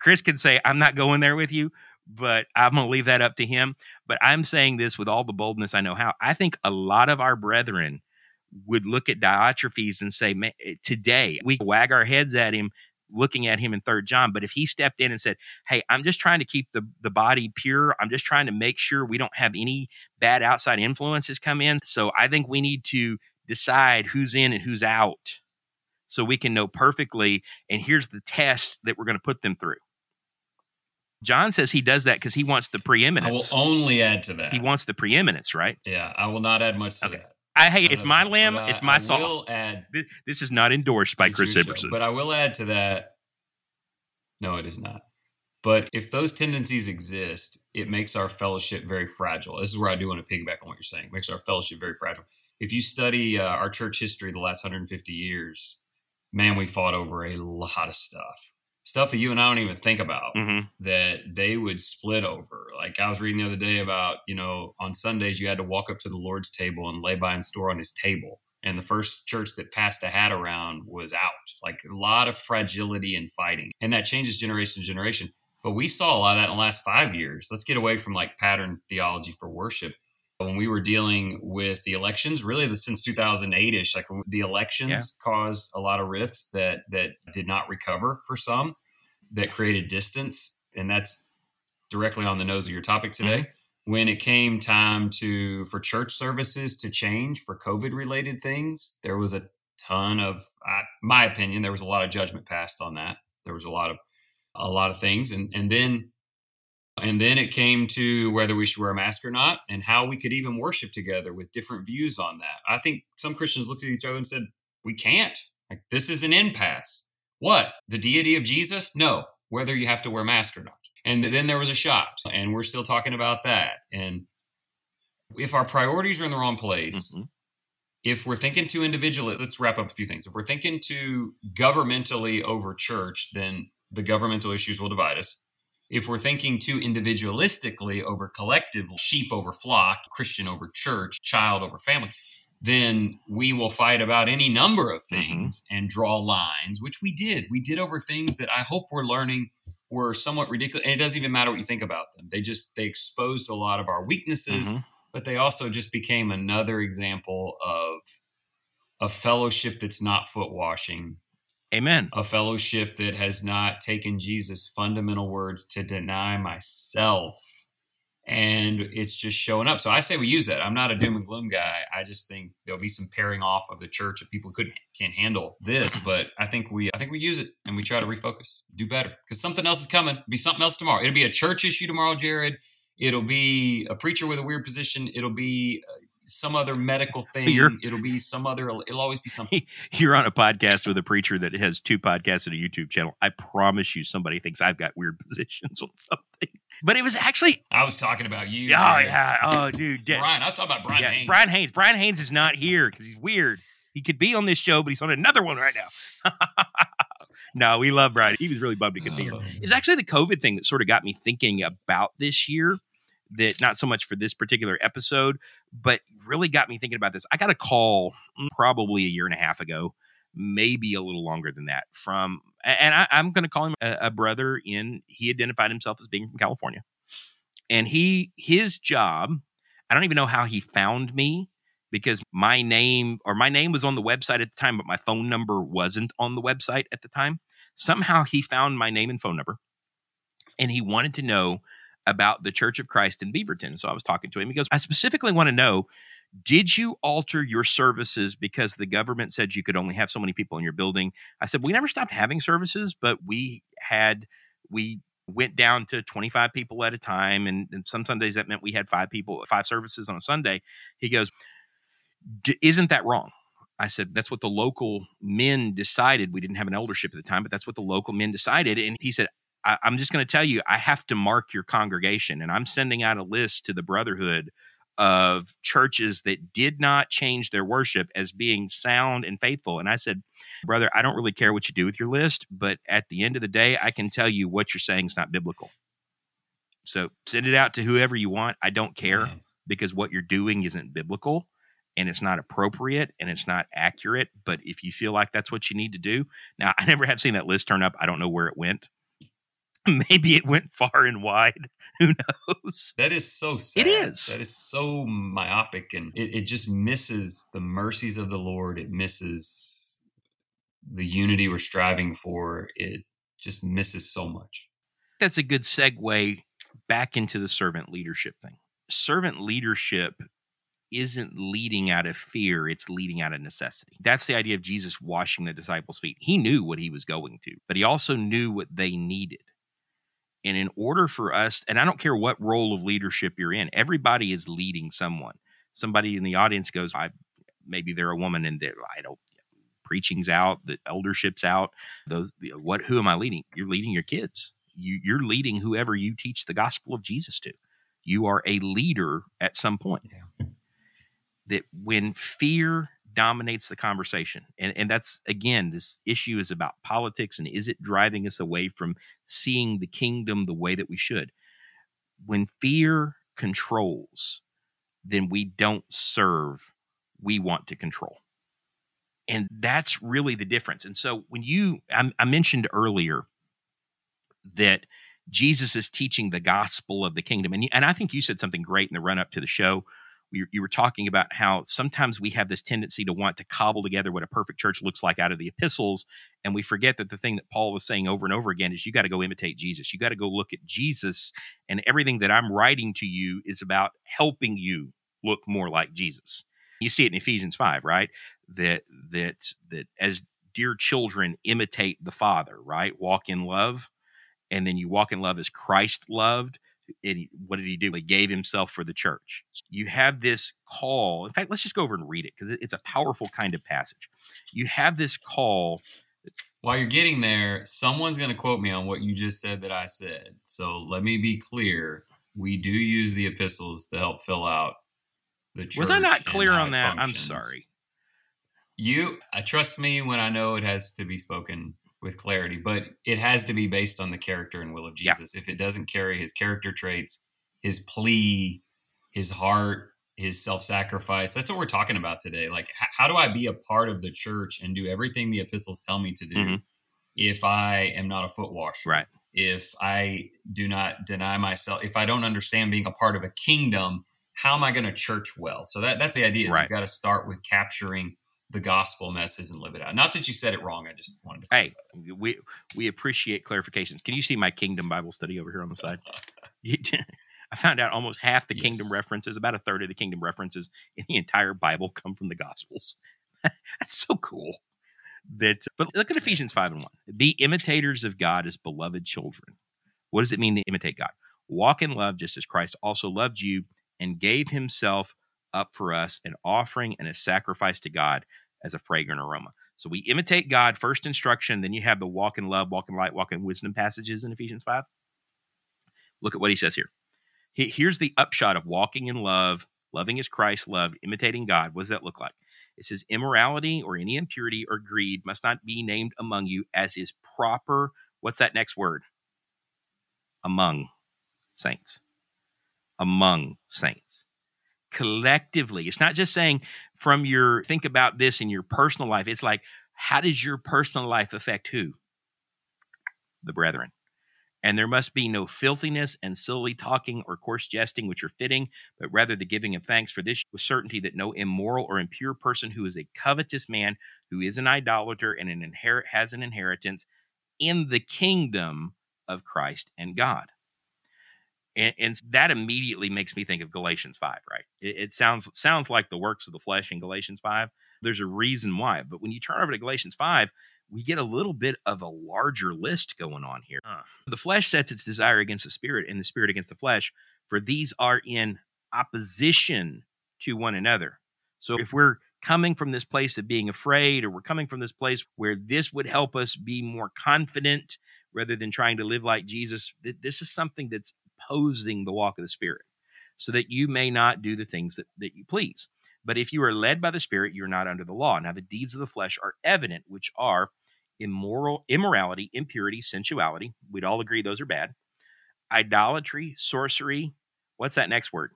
Kris can say, I'm not going there with you, but I'm going to leave that up to him. But I'm saying this with all the boldness I know how. I think a lot of our brethren would look at Diotrephes and say, man, today we wag our heads at him, looking at him in Third John. But if he stepped in and said, hey, I'm just trying to keep the, the body pure. I'm just trying to make sure we don't have any bad outside influences come in. So I think we need to decide who's in and who's out so we can know perfectly. And here's the test that we're going to put them through. John says he does that because he wants the preeminence. I will only add to that. He wants the preeminence, right? Yeah, I will not add much to okay. that. I, hey, it's my limb, I, it's my I saw. Will add, this, this is not endorsed by Kris Emerson. But I will add to that, no, it is not. But if those tendencies exist, it makes our fellowship very fragile. This is where I do want to piggyback on what you're saying. It makes our fellowship very fragile. If you study uh, our church history the last one hundred fifty years, man, we fought over a lot of stuff. Stuff that you and I don't even think about mm-hmm. that they would split over. Like I was reading the other day about, you know, on Sundays you had to walk up to the Lord's table and lay by and store on his table. And the first church that passed a hat around was out. Like a lot of fragility and fighting. And that changes generation to generation. But we saw a lot of that in the last five years. Let's get away from like pattern theology for worship. When we were dealing with the elections, really since two thousand eight-ish, like the elections yeah. caused a lot of rifts that that did not recover for some, that created distance. And that's directly on the nose of your topic today. Mm-hmm. When it came time to for church services to change for COVID-related things, there was a ton of, I, my opinion, there was a lot of judgment passed on that. There was a lot of a lot of things, and and then. And then it came to whether we should wear a mask or not and how we could even worship together with different views on that. I think some Christians looked at each other and said, we can't. Like, this is an impasse. What? The deity of Jesus? No. Whether you have to wear a mask or not. And then there was a shot, and we're still talking about that. And if our priorities are in the wrong place, mm-hmm. If we're thinking too individualist, let's wrap up a few things. If we're thinking too governmentally over church, then the governmental issues will divide us. If we're thinking too individualistically over collective, sheep over flock, Christian over church, child over family, then we will fight about any number of things mm-hmm. and draw lines, which we did. We did over things that I hope we're learning were somewhat ridiculous. And it doesn't even matter what you think about them. They just, they exposed a lot of our weaknesses. Mm-hmm. But they also just became another example of a fellowship that's not foot washing. Amen. A fellowship that has not taken Jesus' fundamental words to deny myself. And it's just showing up. So I say we use that. I'm not a doom and gloom guy. I just think there'll be some pairing off of the church if people couldn't can't handle this. But I think we I think we use it and we try to refocus, do better. Because something else is coming. It'll be something else tomorrow. It'll be a church issue tomorrow, Jared. It'll be a preacher with a weird position. It'll be some other medical thing. You're, it'll be some other, it'll always be something. You're on a podcast with a preacher that has two podcasts and a YouTube channel. I promise you somebody thinks I've got weird positions on something. But it was actually... I was talking about you. Oh, man. Yeah. Oh, dude. De- Brian, I was talking about Brian yeah, Haynes. Brian Haynes. Brian Haynes is not here because he's weird. He could be on this show, but he's on another one right now. No, we love Brian. He was really bummed he could be here. It's actually the COVID thing that sort of got me thinking about this year. That not so much for this particular episode, but really got me thinking about this. I got a call probably a year and a half ago, maybe a little longer than that, from, and I, I'm going to call him a, a brother in, he identified himself as being from California. And he, his job, I don't even know how he found me because my name or my name was on the website at the time, but my phone number wasn't on the website at the time. Somehow he found my name and phone number and he wanted to know about the Church of Christ in Beaverton. So I was talking to him. He goes, I specifically want to know, did you alter your services because the government said you could only have so many people in your building? I said, we never stopped having services, but we had, we went down to twenty-five people at a time. And, and some Sundays that meant we had five people, five services on a Sunday. He goes, isn't that wrong? I said, that's what the local men decided. We didn't have an eldership at the time, but that's what the local men decided. And he said, I'm just going to tell you, I have to mark your congregation. And I'm sending out a list to the brotherhood of churches that did not change their worship as being sound and faithful. And I said, brother, I don't really care what you do with your list, but at the end of the day, I can tell you what you're saying is not biblical. So send it out to whoever you want. I don't care because what you're doing isn't biblical and it's not appropriate and it's not accurate. But if you feel like that's what you need to do. Now, I never have seen that list turn up. I don't know where it went. Maybe it went far and wide. Who knows? That is so sad. It is. That is so myopic. And it, it just misses the mercies of the Lord. It misses the unity we're striving for. It just misses so much. That's a good segue back into the servant leadership thing. Servant leadership isn't leading out of fear. It's leading out of necessity. That's the idea of Jesus washing the disciples' feet. He knew what he was going to, but he also knew what they needed. And in order for us, and I don't care what role of leadership you're in, everybody is leading someone. Somebody in the audience goes, I, maybe they're a woman and they're, I don't, preaching's out, the eldership's out. Those, what, who am I leading? You're leading your kids. You, you're leading whoever you teach the gospel of Jesus to. You are a leader at some point. Yeah. That when fear dominates the conversation. And, and that's, again, this issue is about politics and is it driving us away from seeing the kingdom the way that we should? When fear controls, then we don't serve, we want to control. And that's really the difference. And so when you, I, I mentioned earlier that Jesus is teaching the gospel of the kingdom. And, and I think you said something great in the run up to the show. You were talking about how sometimes we have this tendency to want to cobble together what a perfect church looks like out of the epistles. And we forget that the thing that Paul was saying over and over again is you got to go imitate Jesus. You got to go look at Jesus. And everything that I'm writing to you is about helping you look more like Jesus. You see it in Ephesians five, right? That, that, that as dear children imitate the Father, right? Walk in love. And then you walk in love as Christ loved. And what did he do? He gave himself for the church. You have this call. In fact, let's just go over and read it because it's a powerful kind of passage. You have this call. While you're getting there, someone's going to quote me on what you just said that I said. So let me be clear. We do use the epistles to help fill out the church. Was I not clear on that? Functions. I'm sorry. You uh, trust me when I know it has to be spoken with clarity, but it has to be based on the character and will of Jesus. Yeah. If it doesn't carry his character traits, his plea, his heart, his self-sacrifice, that's what we're talking about today. Like, h- how do I be a part of the church and do everything the epistles tell me to do mm-hmm. if I am not a foot washer? Right. If I do not deny myself, if I don't understand being a part of a kingdom, how am I going to church well? So that, that's the idea. Is right. You've got to start with capturing the gospel message and live it out. Not that you said it wrong. I just wanted to. Hey, we we appreciate clarifications. Can you see my Kingdom Bible study over here on the side? I found out almost half the yes. kingdom references, about a third of the kingdom references in the entire Bible come from the Gospels. That's so cool. That, but look at Ephesians five and one. Be imitators of God as beloved children. What does it mean to imitate God? Walk in love, just as Christ also loved you and gave himself up for us, an offering and a sacrifice to God as a fragrant aroma. So we imitate God, first instruction, then you have the walk in love, walk in light, walk in wisdom passages in Ephesians five. Look at what he says here. Here's the upshot of walking in love, loving as Christ loved, imitating God. What does that look like? It says, immorality or any impurity or greed must not be named among you as is proper. What's that next word? Among saints. Among saints. Collectively. It's not just saying from your, think about this in your personal life. It's like, how does your personal life affect who? The brethren. And there must be no filthiness and silly talking or coarse jesting, which are fitting, but rather the giving of thanks, for this with certainty that no immoral or impure person who is a covetous man, who is an idolater and an inherit, has an inheritance in the kingdom of Christ and God. And, and that immediately makes me think of Galatians five, right? It, it sounds sounds like the works of the flesh in Galatians five. There's a reason why. But when you turn over to Galatians five, we get a little bit of a larger list going on here. Huh. The flesh sets its desire against the spirit and the spirit against the flesh, for these are in opposition to one another. So if we're coming from this place of being afraid, or we're coming from this place where this would help us be more confident rather than trying to live like Jesus, th- this is something that's opposing the walk of the spirit, so that you may not do the things that, that you please. But if you are led by the Spirit, you're not under the law. Now, the deeds of the flesh are evident, which are immoral, immorality, impurity, sensuality. We'd all agree those are bad. Idolatry, sorcery. What's that next word?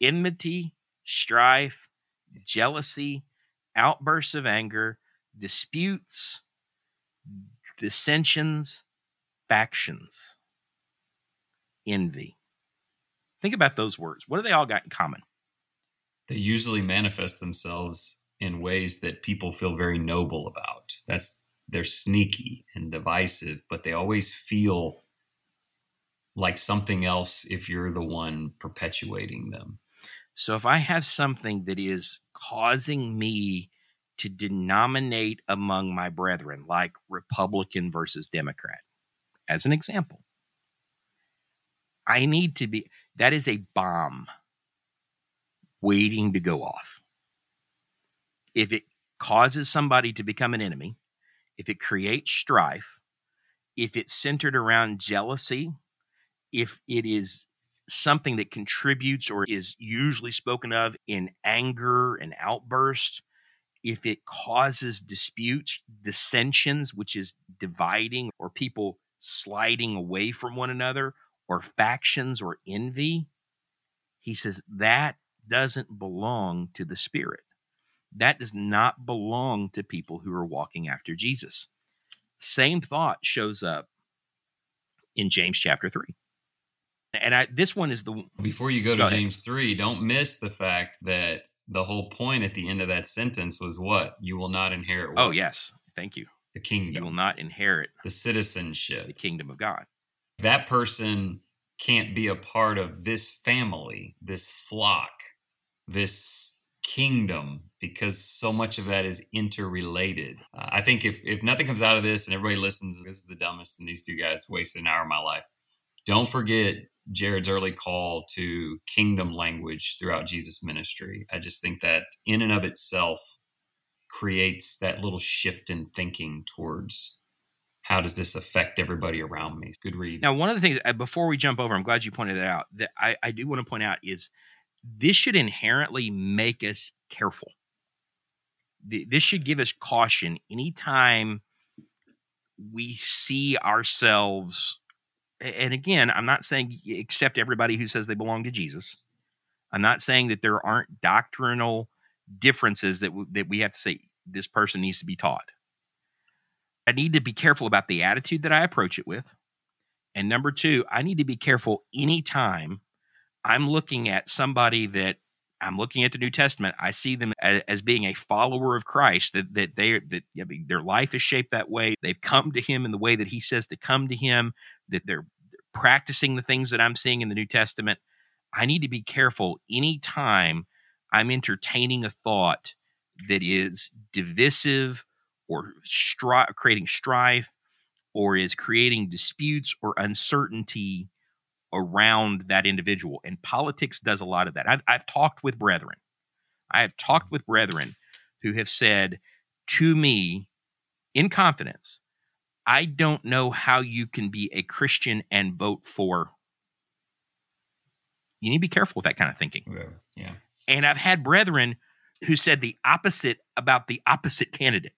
Enmity, strife, jealousy, outbursts of anger, disputes, dissensions, factions, envy. Think about those words. What do they all got in common? They usually manifest themselves in ways that people feel very noble about. That's, they're sneaky and divisive, but they always feel like something else if you're the one perpetuating them. So if I have something that is causing me to denominate among my brethren, like Republican versus Democrat, as an example, I need to be, that is a bomb waiting to go off. If it causes somebody to become an enemy, if it creates strife, if it's centered around jealousy, if it is something that contributes or is usually spoken of in anger and outburst, if it causes disputes, dissensions, which is dividing or people sliding away from one another, or factions or envy, he says that doesn't belong to the Spirit. That does not belong to people who are walking after Jesus. Same thought shows up in James chapter three. And I, this one is the... Before you go to go James three, don't miss the fact that the whole point at the end of that sentence was what? You will not inherit what? Oh, yes. Thank you. The kingdom. You will not inherit the citizenship. The kingdom of God. That person can't be a part of this family, this flock, this kingdom, because so much of that is interrelated. Uh, I think if, if nothing comes out of this and everybody listens, this is the dumbest and these two guys wasted an hour of my life. Don't forget Jared's early call to kingdom language throughout Jesus' ministry. I just think that in and of itself creates that little shift in thinking towards how does this affect everybody around me? Good read. Now, one of the things, before we jump over, I'm glad you pointed that out, that I, I do want to point out is this should inherently make us careful. th- this should give us caution anytime we see ourselves. And again, I'm not saying accept everybody who says they belong to Jesus. I'm not saying that there aren't doctrinal differences that w- that we have to say this person needs to be taught. I need to be careful about the attitude that I approach it with. And number two, I need to be careful anytime I'm looking at somebody that I'm looking at the New Testament, I see them as, as being a follower of Christ, that that they that I mean, their life is shaped that way. They've come to him in the way that he says to come to him, that they're practicing the things that I'm seeing in the New Testament. I need to be careful anytime I'm entertaining a thought that is divisive or stri- creating strife or is creating disputes or uncertainty around that individual. And politics does a lot of that. I've, I've talked with brethren. I have talked with brethren who have said to me in confidence, I don't know how you can be a Christian and vote for. You need to be careful with that kind of thinking. Yeah. yeah. And I've had brethren who said the opposite about the opposite candidate.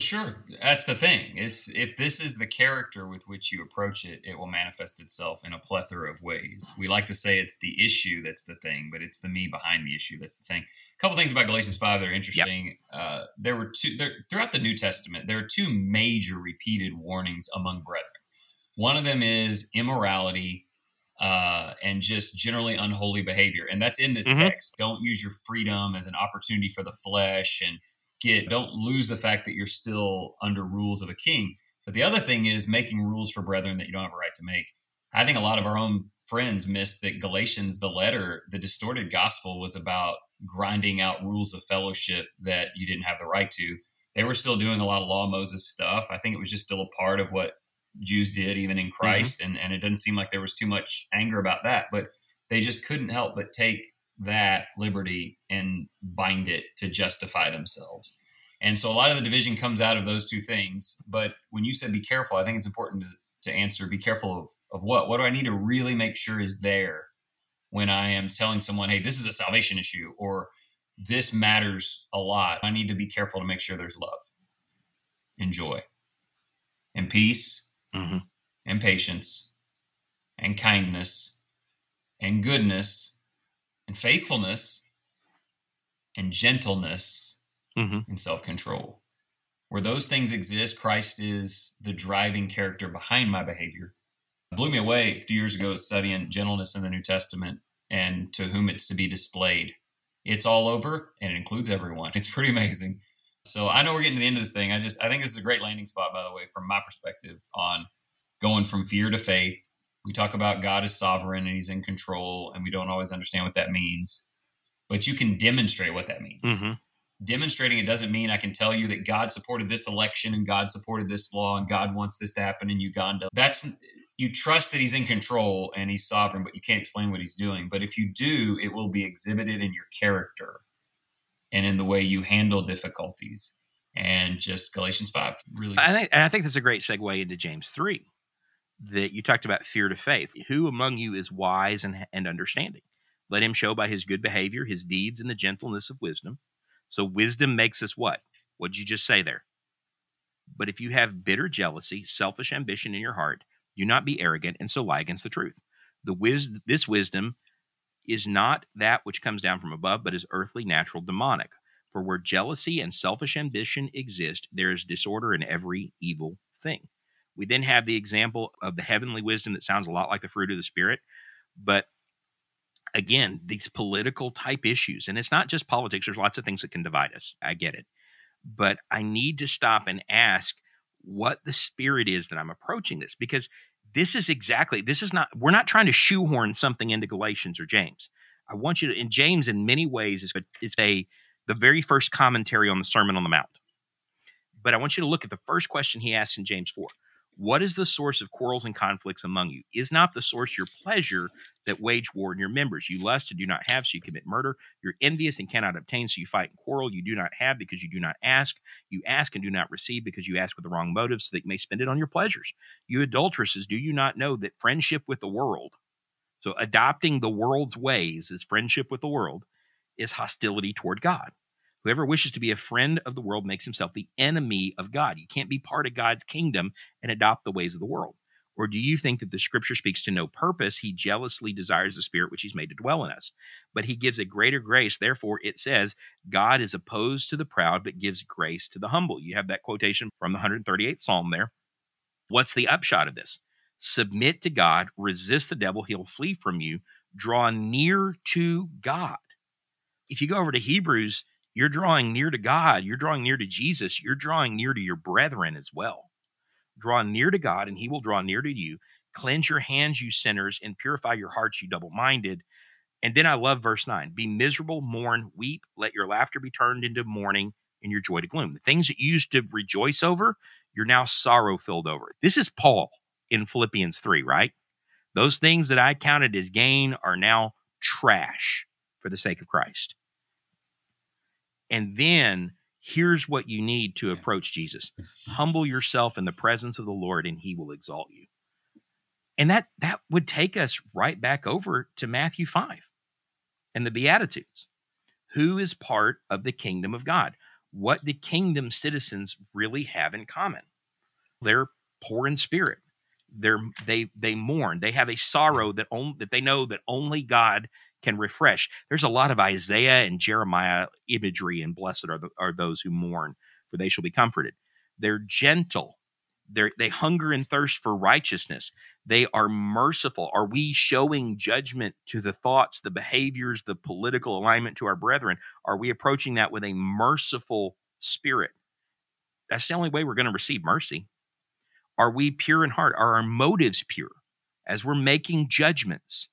Sure. That's the thing. It's, if this is the character with which you approach it, it will manifest itself in a plethora of ways. We like to say it's the issue that's the thing, but it's the me behind the issue that's the thing. A couple things about Galatians five that are interesting. Yep. Uh, there were two there, throughout the New Testament, there are two major repeated warnings among brethren. One of them is immorality uh, and just generally unholy behavior. And that's in this mm-hmm. text. Don't use your freedom as an opportunity for the flesh and Get, don't lose the fact that you're still under rules of a king. But the other thing is making rules for brethren that you don't have a right to make. I think a lot of our own friends miss that Galatians, the letter, the distorted gospel was about grinding out rules of fellowship that you didn't have the right to. They were still doing a lot of law Moses stuff. I think it was just still a part of what Jews did, even in Christ. Mm-hmm. And, and it doesn't seem like there was too much anger about that, but they just couldn't help but take that liberty and bind it to justify themselves. And so a lot of the division comes out of those two things. But when you said be careful, I think it's important to, to answer, be careful of, of what? What do I need to really make sure is there when I am telling someone, hey, this is a salvation issue, or this matters a lot. I need to be careful to make sure there's love and joy and peace mm-hmm. and patience and kindness and goodness and faithfulness, and gentleness, mm-hmm. and self-control. Where those things exist, Christ is the driving character behind my behavior. It blew me away a few years ago studying gentleness in the New Testament and to whom it's to be displayed. It's all over, and it includes everyone. It's pretty amazing. So I know we're getting to the end of this thing. I just I think this is a great landing spot, by the way, from my perspective on going from fear to faith. We talk about God is sovereign and he's in control, and we don't always understand what that means, but you can demonstrate what that means. Mm-hmm. Demonstrating it doesn't mean I can tell you that God supported this election and God supported this law and God wants this to happen in Uganda. That's, you trust that he's in control and he's sovereign, but you can't explain what he's doing. But if you do, it will be exhibited in your character and in the way you handle difficulties. And just Galatians five, really. I think, and I think that's a great segue into James three. That you talked about fear to faith. Who among you is wise and, and understanding? Let him show by his good behavior, his deeds, and the gentleness of wisdom. So wisdom makes us what? What did you just say there? But if you have bitter jealousy, selfish ambition in your heart, do not be arrogant and so lie against the truth. The wis- This wisdom is not that which comes down from above, but is earthly, natural, demonic. For where jealousy and selfish ambition exist, there is disorder in every evil thing. We then have the example of the heavenly wisdom that sounds a lot like the fruit of the Spirit. But again, these political type issues, and it's not just politics. There's lots of things that can divide us. I get it. But I need to stop and ask what the Spirit is that I'm approaching this, because this is exactly, this is not, we're not trying to shoehorn something into Galatians or James. I want you to, in James in many ways is a, is a the very first commentary on the Sermon on the Mount. But I want you to look at the first question he asks in James four. What is the source of quarrels and conflicts among you? Is not the source your pleasure that wage war in your members? You lust and do not have, so you commit murder. You're envious and cannot obtain, so you fight and quarrel. You do not have because you do not ask. You ask and do not receive because you ask with the wrong motive, so that you may spend it on your pleasures. You adulteresses, do you not know that friendship with the world, so adopting the world's ways as friendship with the world, is hostility toward God? Whoever wishes to be a friend of the world makes himself the enemy of God. You can't be part of God's kingdom and adopt the ways of the world. Or do you think that the scripture speaks to no purpose? He jealously desires the spirit which he's made to dwell in us. But he gives a greater grace. Therefore, it says, God is opposed to the proud, but gives grace to the humble. You have that quotation from the one hundred thirty-eighth Psalm there. What's the upshot of this? Submit to God, resist the devil, he'll flee from you, draw near to God. If you go over to Hebrews, you're drawing near to God, you're drawing near to Jesus, you're drawing near to your brethren as well. Draw near to God, and he will draw near to you. Cleanse your hands, you sinners, and purify your hearts, you double-minded. And then I love verse nine. Be miserable, mourn, weep. Let your laughter be turned into mourning and your joy to gloom. The things that you used to rejoice over, you're now sorrow-filled over. This is Paul in Philippians three, right? Those things that I counted as gain are now trash for the sake of Christ. And then here's what you need to approach Jesus. Humble yourself in the presence of the Lord, and he will exalt you. And that that would take us right back over to Matthew five and the Beatitudes. Who is part of the kingdom of God? What do kingdom citizens really have in common? They're poor in spirit. They're, they they mourn. They have a sorrow that on, that they know that only God can refresh. There's a lot of Isaiah and Jeremiah imagery, and blessed are, the, are those who mourn, for they shall be comforted. They're gentle. They're, they hunger and thirst for righteousness. They are merciful. Are we showing judgment to the thoughts, the behaviors, the political alignment to our brethren? Are we approaching that with a merciful spirit? That's the only way we're going to receive mercy. Are we pure in heart? Are our motives pure? As we're making judgments,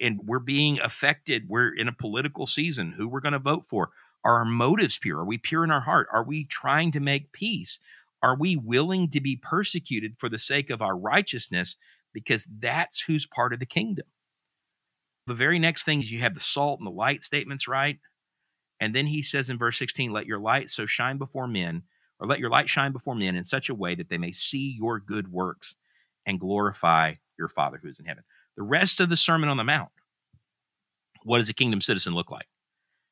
and we're being affected, we're in a political season, who we're going to vote for. Are our motives pure? Are we pure in our heart? Are we trying to make peace? Are we willing to be persecuted for the sake of our righteousness? Because that's who's part of the kingdom. The very next thing is you have the salt and the light statements, right? And then he says in verse sixteen, let your light so shine before men, or let your light shine before men in such a way that they may see your good works and glorify your Father who is in heaven. The rest of the Sermon on the Mount, what does a kingdom citizen look like?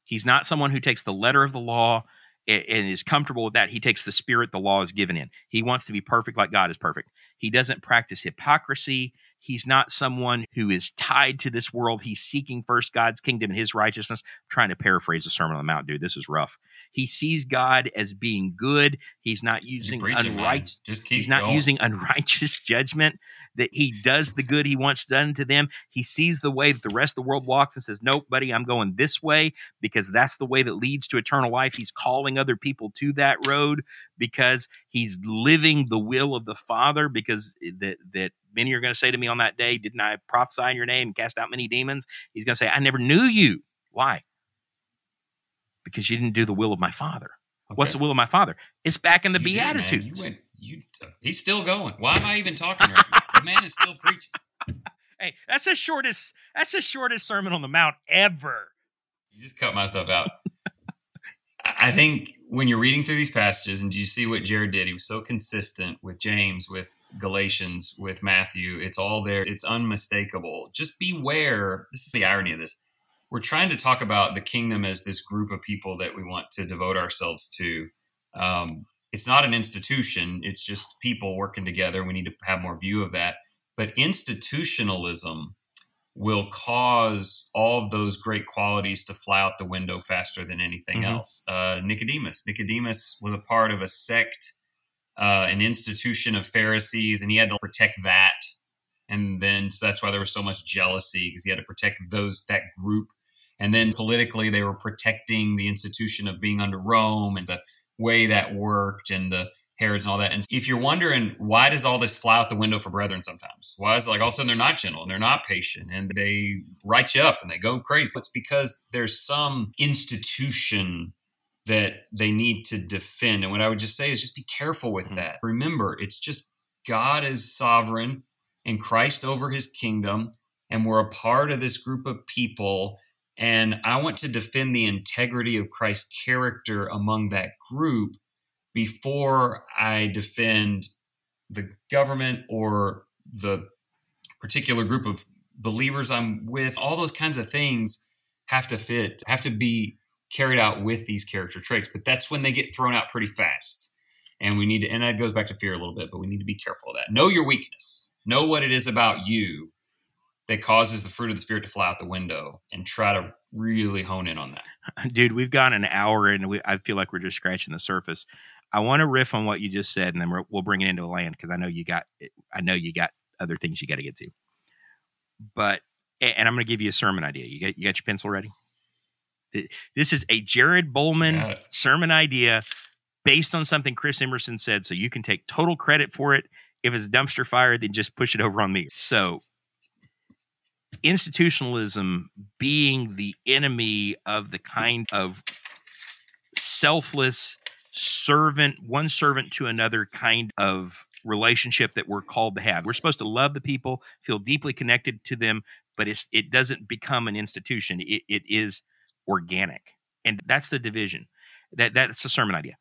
He's not someone who takes the letter of the law and, and is comfortable with that. He takes the spirit the law is given in. He wants to be perfect like God is perfect. He doesn't practice hypocrisy. He's not someone who is tied to this world. He's seeking first God's kingdom and his righteousness. I'm trying to paraphrase the Sermon on the Mount, dude. This is rough. He sees God as being good. He's not using unrighteous. Just keep He's not going. using unrighteous judgment. That he does the good he wants done to them. He sees the way that the rest of the world walks and says, nope, buddy, I'm going this way because that's the way that leads to eternal life. He's calling other people to that road because he's living the will of the Father, because that, that many are going to say to me on that day, didn't I prophesy in your name and cast out many demons? He's going to say, I never knew you. Why? Because you didn't do the will of my Father. Okay. What's the will of my Father? It's back in the you Beatitudes. Did, man. You went, you, he's still going. Why am I even talking right now? The man is still preaching. Hey, that's the shortest that's the shortest Sermon on the Mount ever. You just cut my stuff out. I think when you're reading through these passages, and you see what Jared did, he was so consistent with James, with Galatians, with Matthew. It's all there. It's unmistakable. Just beware. This is the irony of this. We're trying to talk about the kingdom as this group of people that we want to devote ourselves to. Um It's not an institution. It's just people working together. We need to have more view of that. But institutionalism will cause all of those great qualities to fly out the window faster than anything mm-hmm. else. Uh, Nicodemus. Nicodemus was a part of a sect, uh, an institution of Pharisees, and he had to protect that. And then so that's why there was so much jealousy, because he had to protect those that group. And then politically, they were protecting the institution of being under Rome and the way that worked and the Herods and all that. And if you're wondering, why does all this fly out the window for brethren sometimes? Why is it like all of a sudden they're not gentle and they're not patient and they write you up and they go crazy? It's because there's some institution that they need to defend. And what I would just say is just be careful with mm-hmm. that. Remember, it's just God is sovereign and Christ over his kingdom. And we're a part of this group of people. And I want to defend the integrity of Christ's character among that group before I defend the government or the particular group of believers I'm with. All those kinds of things have to fit, have to be carried out with these character traits. But that's when they get thrown out pretty fast. And we need to, and that goes back to fear a little bit, but we need to be careful of that. Know your weakness. Know what it is about you that causes the fruit of the Spirit to fly out the window, and try to really hone in on that. Dude, we've got an hour and we, I feel like we're just scratching the surface. I want to riff on what you just said, and then we're, we'll bring it into land, because I know you got, I know you got other things you got to get to. But, and I'm going to give you a sermon idea. You got, you got your pencil ready? This is a Jared Bollman sermon idea based on something Kris Emerson said, so you can take total credit for it. If it's dumpster fire, then just push it over on me. So institutionalism being the enemy of the kind of selfless servant, one servant to another kind of relationship that we're called to have. We're supposed to love the people, feel deeply connected to them, but it's, it doesn't become an institution. It, it is organic. And that's the division. That That's the sermon idea.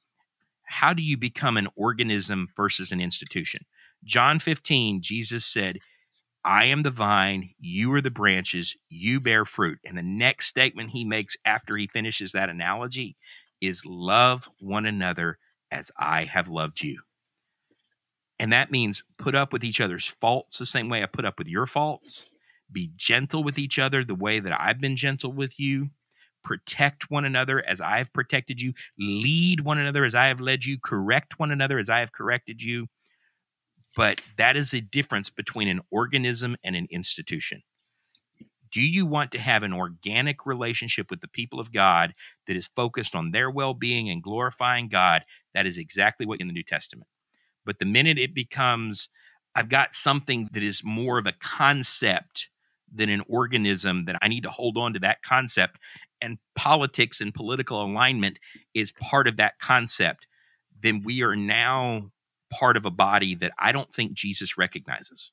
How do you become an organism versus an institution? John fifteen, Jesus said, I am the vine, you are the branches, you bear fruit. And the next statement he makes after he finishes that analogy is love one another as I have loved you. And that means put up with each other's faults the same way I put up with your faults. Be gentle with each other the way that I've been gentle with you. Protect one another as I have protected you. Lead one another as I have led you. Correct one another as I have corrected you. But that is the difference between an organism and an institution. Do you want to have an organic relationship with the people of God that is focused on their well-being and glorifying God? That is exactly what in the New Testament. But the minute it becomes, I've got something that is more of a concept than an organism, that I need to hold on to that concept, and politics and political alignment is part of that concept, then we are now part of a body that I don't think Jesus recognizes.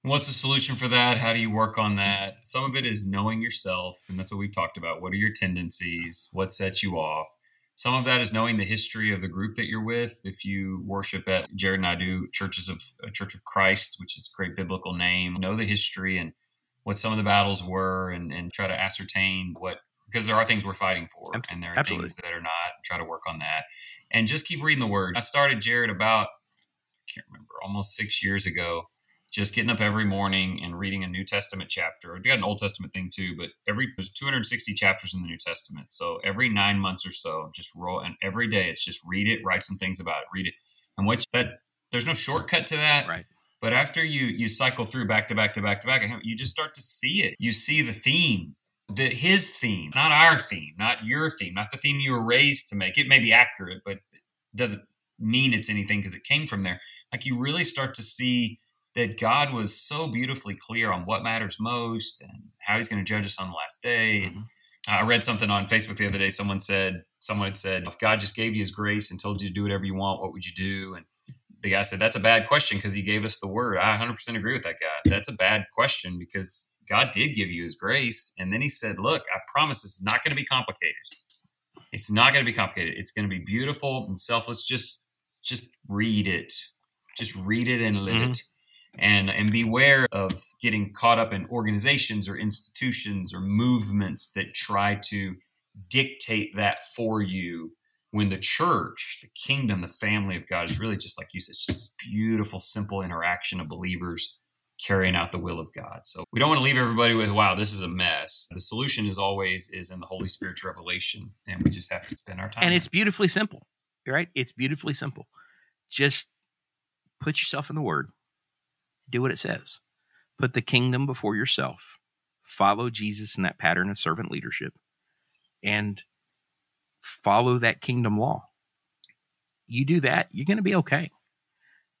What's the solution for that? How do you work on that? Some of it is knowing yourself, and that's what we've talked about. What are your tendencies? What sets you off? Some of that is knowing the history of the group that you're with. If you worship at, Jared and I do, Churches of uh, Church of Christ, which is a great biblical name, know the history and what some of the battles were, and, and try to ascertain what, because there are things we're fighting for, Absolutely. and there are Absolutely. things that are not, try to work on that. And just keep reading the Word. I started, Jared, about, I can't remember, almost six years ago, just getting up every morning and reading a New Testament chapter. I got an Old Testament thing too, but every there's two hundred sixty chapters in the New Testament. So every nine months or so, just roll, and every day it's just read it, write some things about it, read it. And what that there's no shortcut to that. Right. But after you you cycle through back to back to back to back, you just start to see it. You see the theme. The, his theme, not our theme, not your theme, not the theme you were raised to make. It may be accurate, but it doesn't mean it's anything because it came from there. Like, you really start to see that God was so beautifully clear on what matters most and how he's going to judge us on the last day. Mm-hmm. And I read something on Facebook the other day. Someone said, someone had said, if God just gave you his grace and told you to do whatever you want, what would you do? And the guy said, that's a bad question because he gave us the Word. I one hundred percent agree with that guy. That's a bad question because God did give you his grace. And then he said, look, I promise it's not going to be complicated. It's not going to be complicated. It's going to be beautiful and selfless. Just, just read it. Just read it and live mm-hmm. it. And, and beware of getting caught up in organizations or institutions or movements that try to dictate that for you, when the church, the kingdom, the family of God is really just, like you said, just this beautiful, simple interaction of believers carrying out the will of God. So we don't want to leave everybody with, wow, this is a mess. The solution is always is in the Holy Spirit's revelation, and we just have to spend our time. And it's beautifully simple, right? It's beautifully simple. Just put yourself in the Word. Do what it says. Put the kingdom before yourself. Follow Jesus in that pattern of servant leadership, and follow that kingdom law. You do that, you're going to be okay.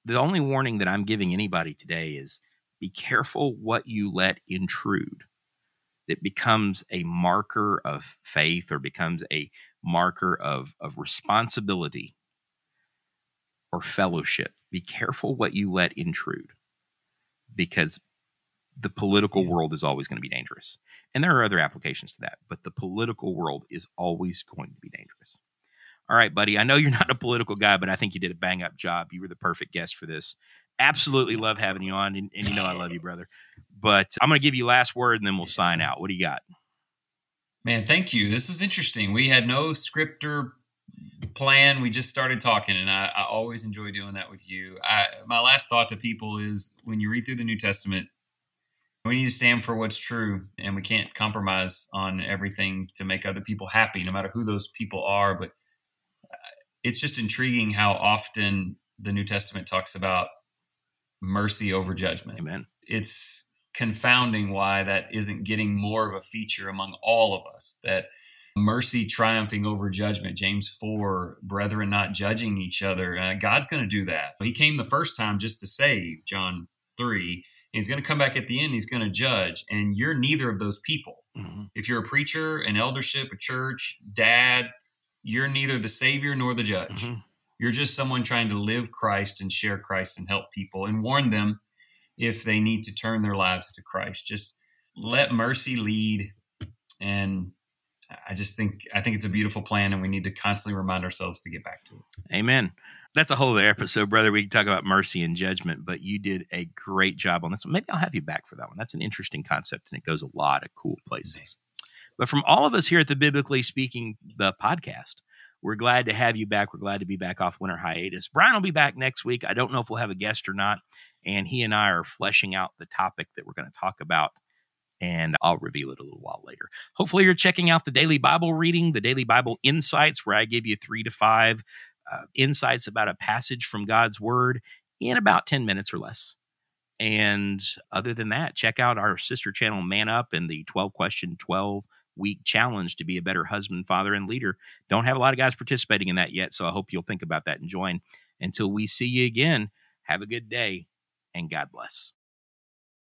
The only warning that I'm giving anybody today is be careful what you let intrude. That becomes a marker of faith or becomes a marker of, of responsibility or fellowship. Be careful what you let intrude, because the political world is always going to be dangerous. And there are other applications to that, but the political world is always going to be dangerous. All right, buddy, I know you're not a political guy, but I think you did a bang-up job. You were the perfect guest for this. Absolutely love having you on, and, and you know I love you, brother. But I'm going to give you last word, and then we'll sign out. What do you got? Man, thank you. This was interesting. We had no script or plan. We just started talking, and I, I always enjoy doing that with you. I, my last thought to people is when you read through the New Testament, we need to stand for what's true, and we can't compromise on everything to make other people happy, no matter who those people are. But it's just intriguing how often the New Testament talks about mercy over judgment. Amen. It's confounding why that isn't getting more of a feature among all of us, that mercy triumphing over judgment. James four, brethren not judging each other. Uh, God's going to do that. He came the first time just to save, John three. He's going to come back at the end. He's going to judge. And you're neither of those people. Mm-hmm. If you're a preacher, an eldership, a church, dad, you're neither the savior nor the judge. Mm-hmm. You're just someone trying to live Christ and share Christ and help people and warn them if they need to turn their lives to Christ. Just let mercy lead. And I just think, I think it's a beautiful plan, and we need to constantly remind ourselves to get back to it. Amen. That's a whole other episode, brother. We can talk about mercy and judgment, but you did a great job on this one. Maybe I'll have you back for that one. That's an interesting concept, and it goes a lot of cool places. But from all of us here at the Biblically Speaking, the podcast, we're glad to have you back. We're glad to be back off winter hiatus. Brian will be back next week. I don't know if we'll have a guest or not, and he and I are fleshing out the topic that we're going to talk about, and I'll reveal it a little while later. Hopefully, you're checking out the Daily Bible Reading, the Daily Bible Insights, where I give you three to five Uh, insights about a passage from God's Word in about ten minutes or less. And other than that, check out our sister channel, Man Up, and the twelve question, twelve week challenge to be a better husband, father, and leader. Don't have a lot of guys participating in that yet, so I hope you'll think about that and join. Until we see you again, have a good day, and God bless.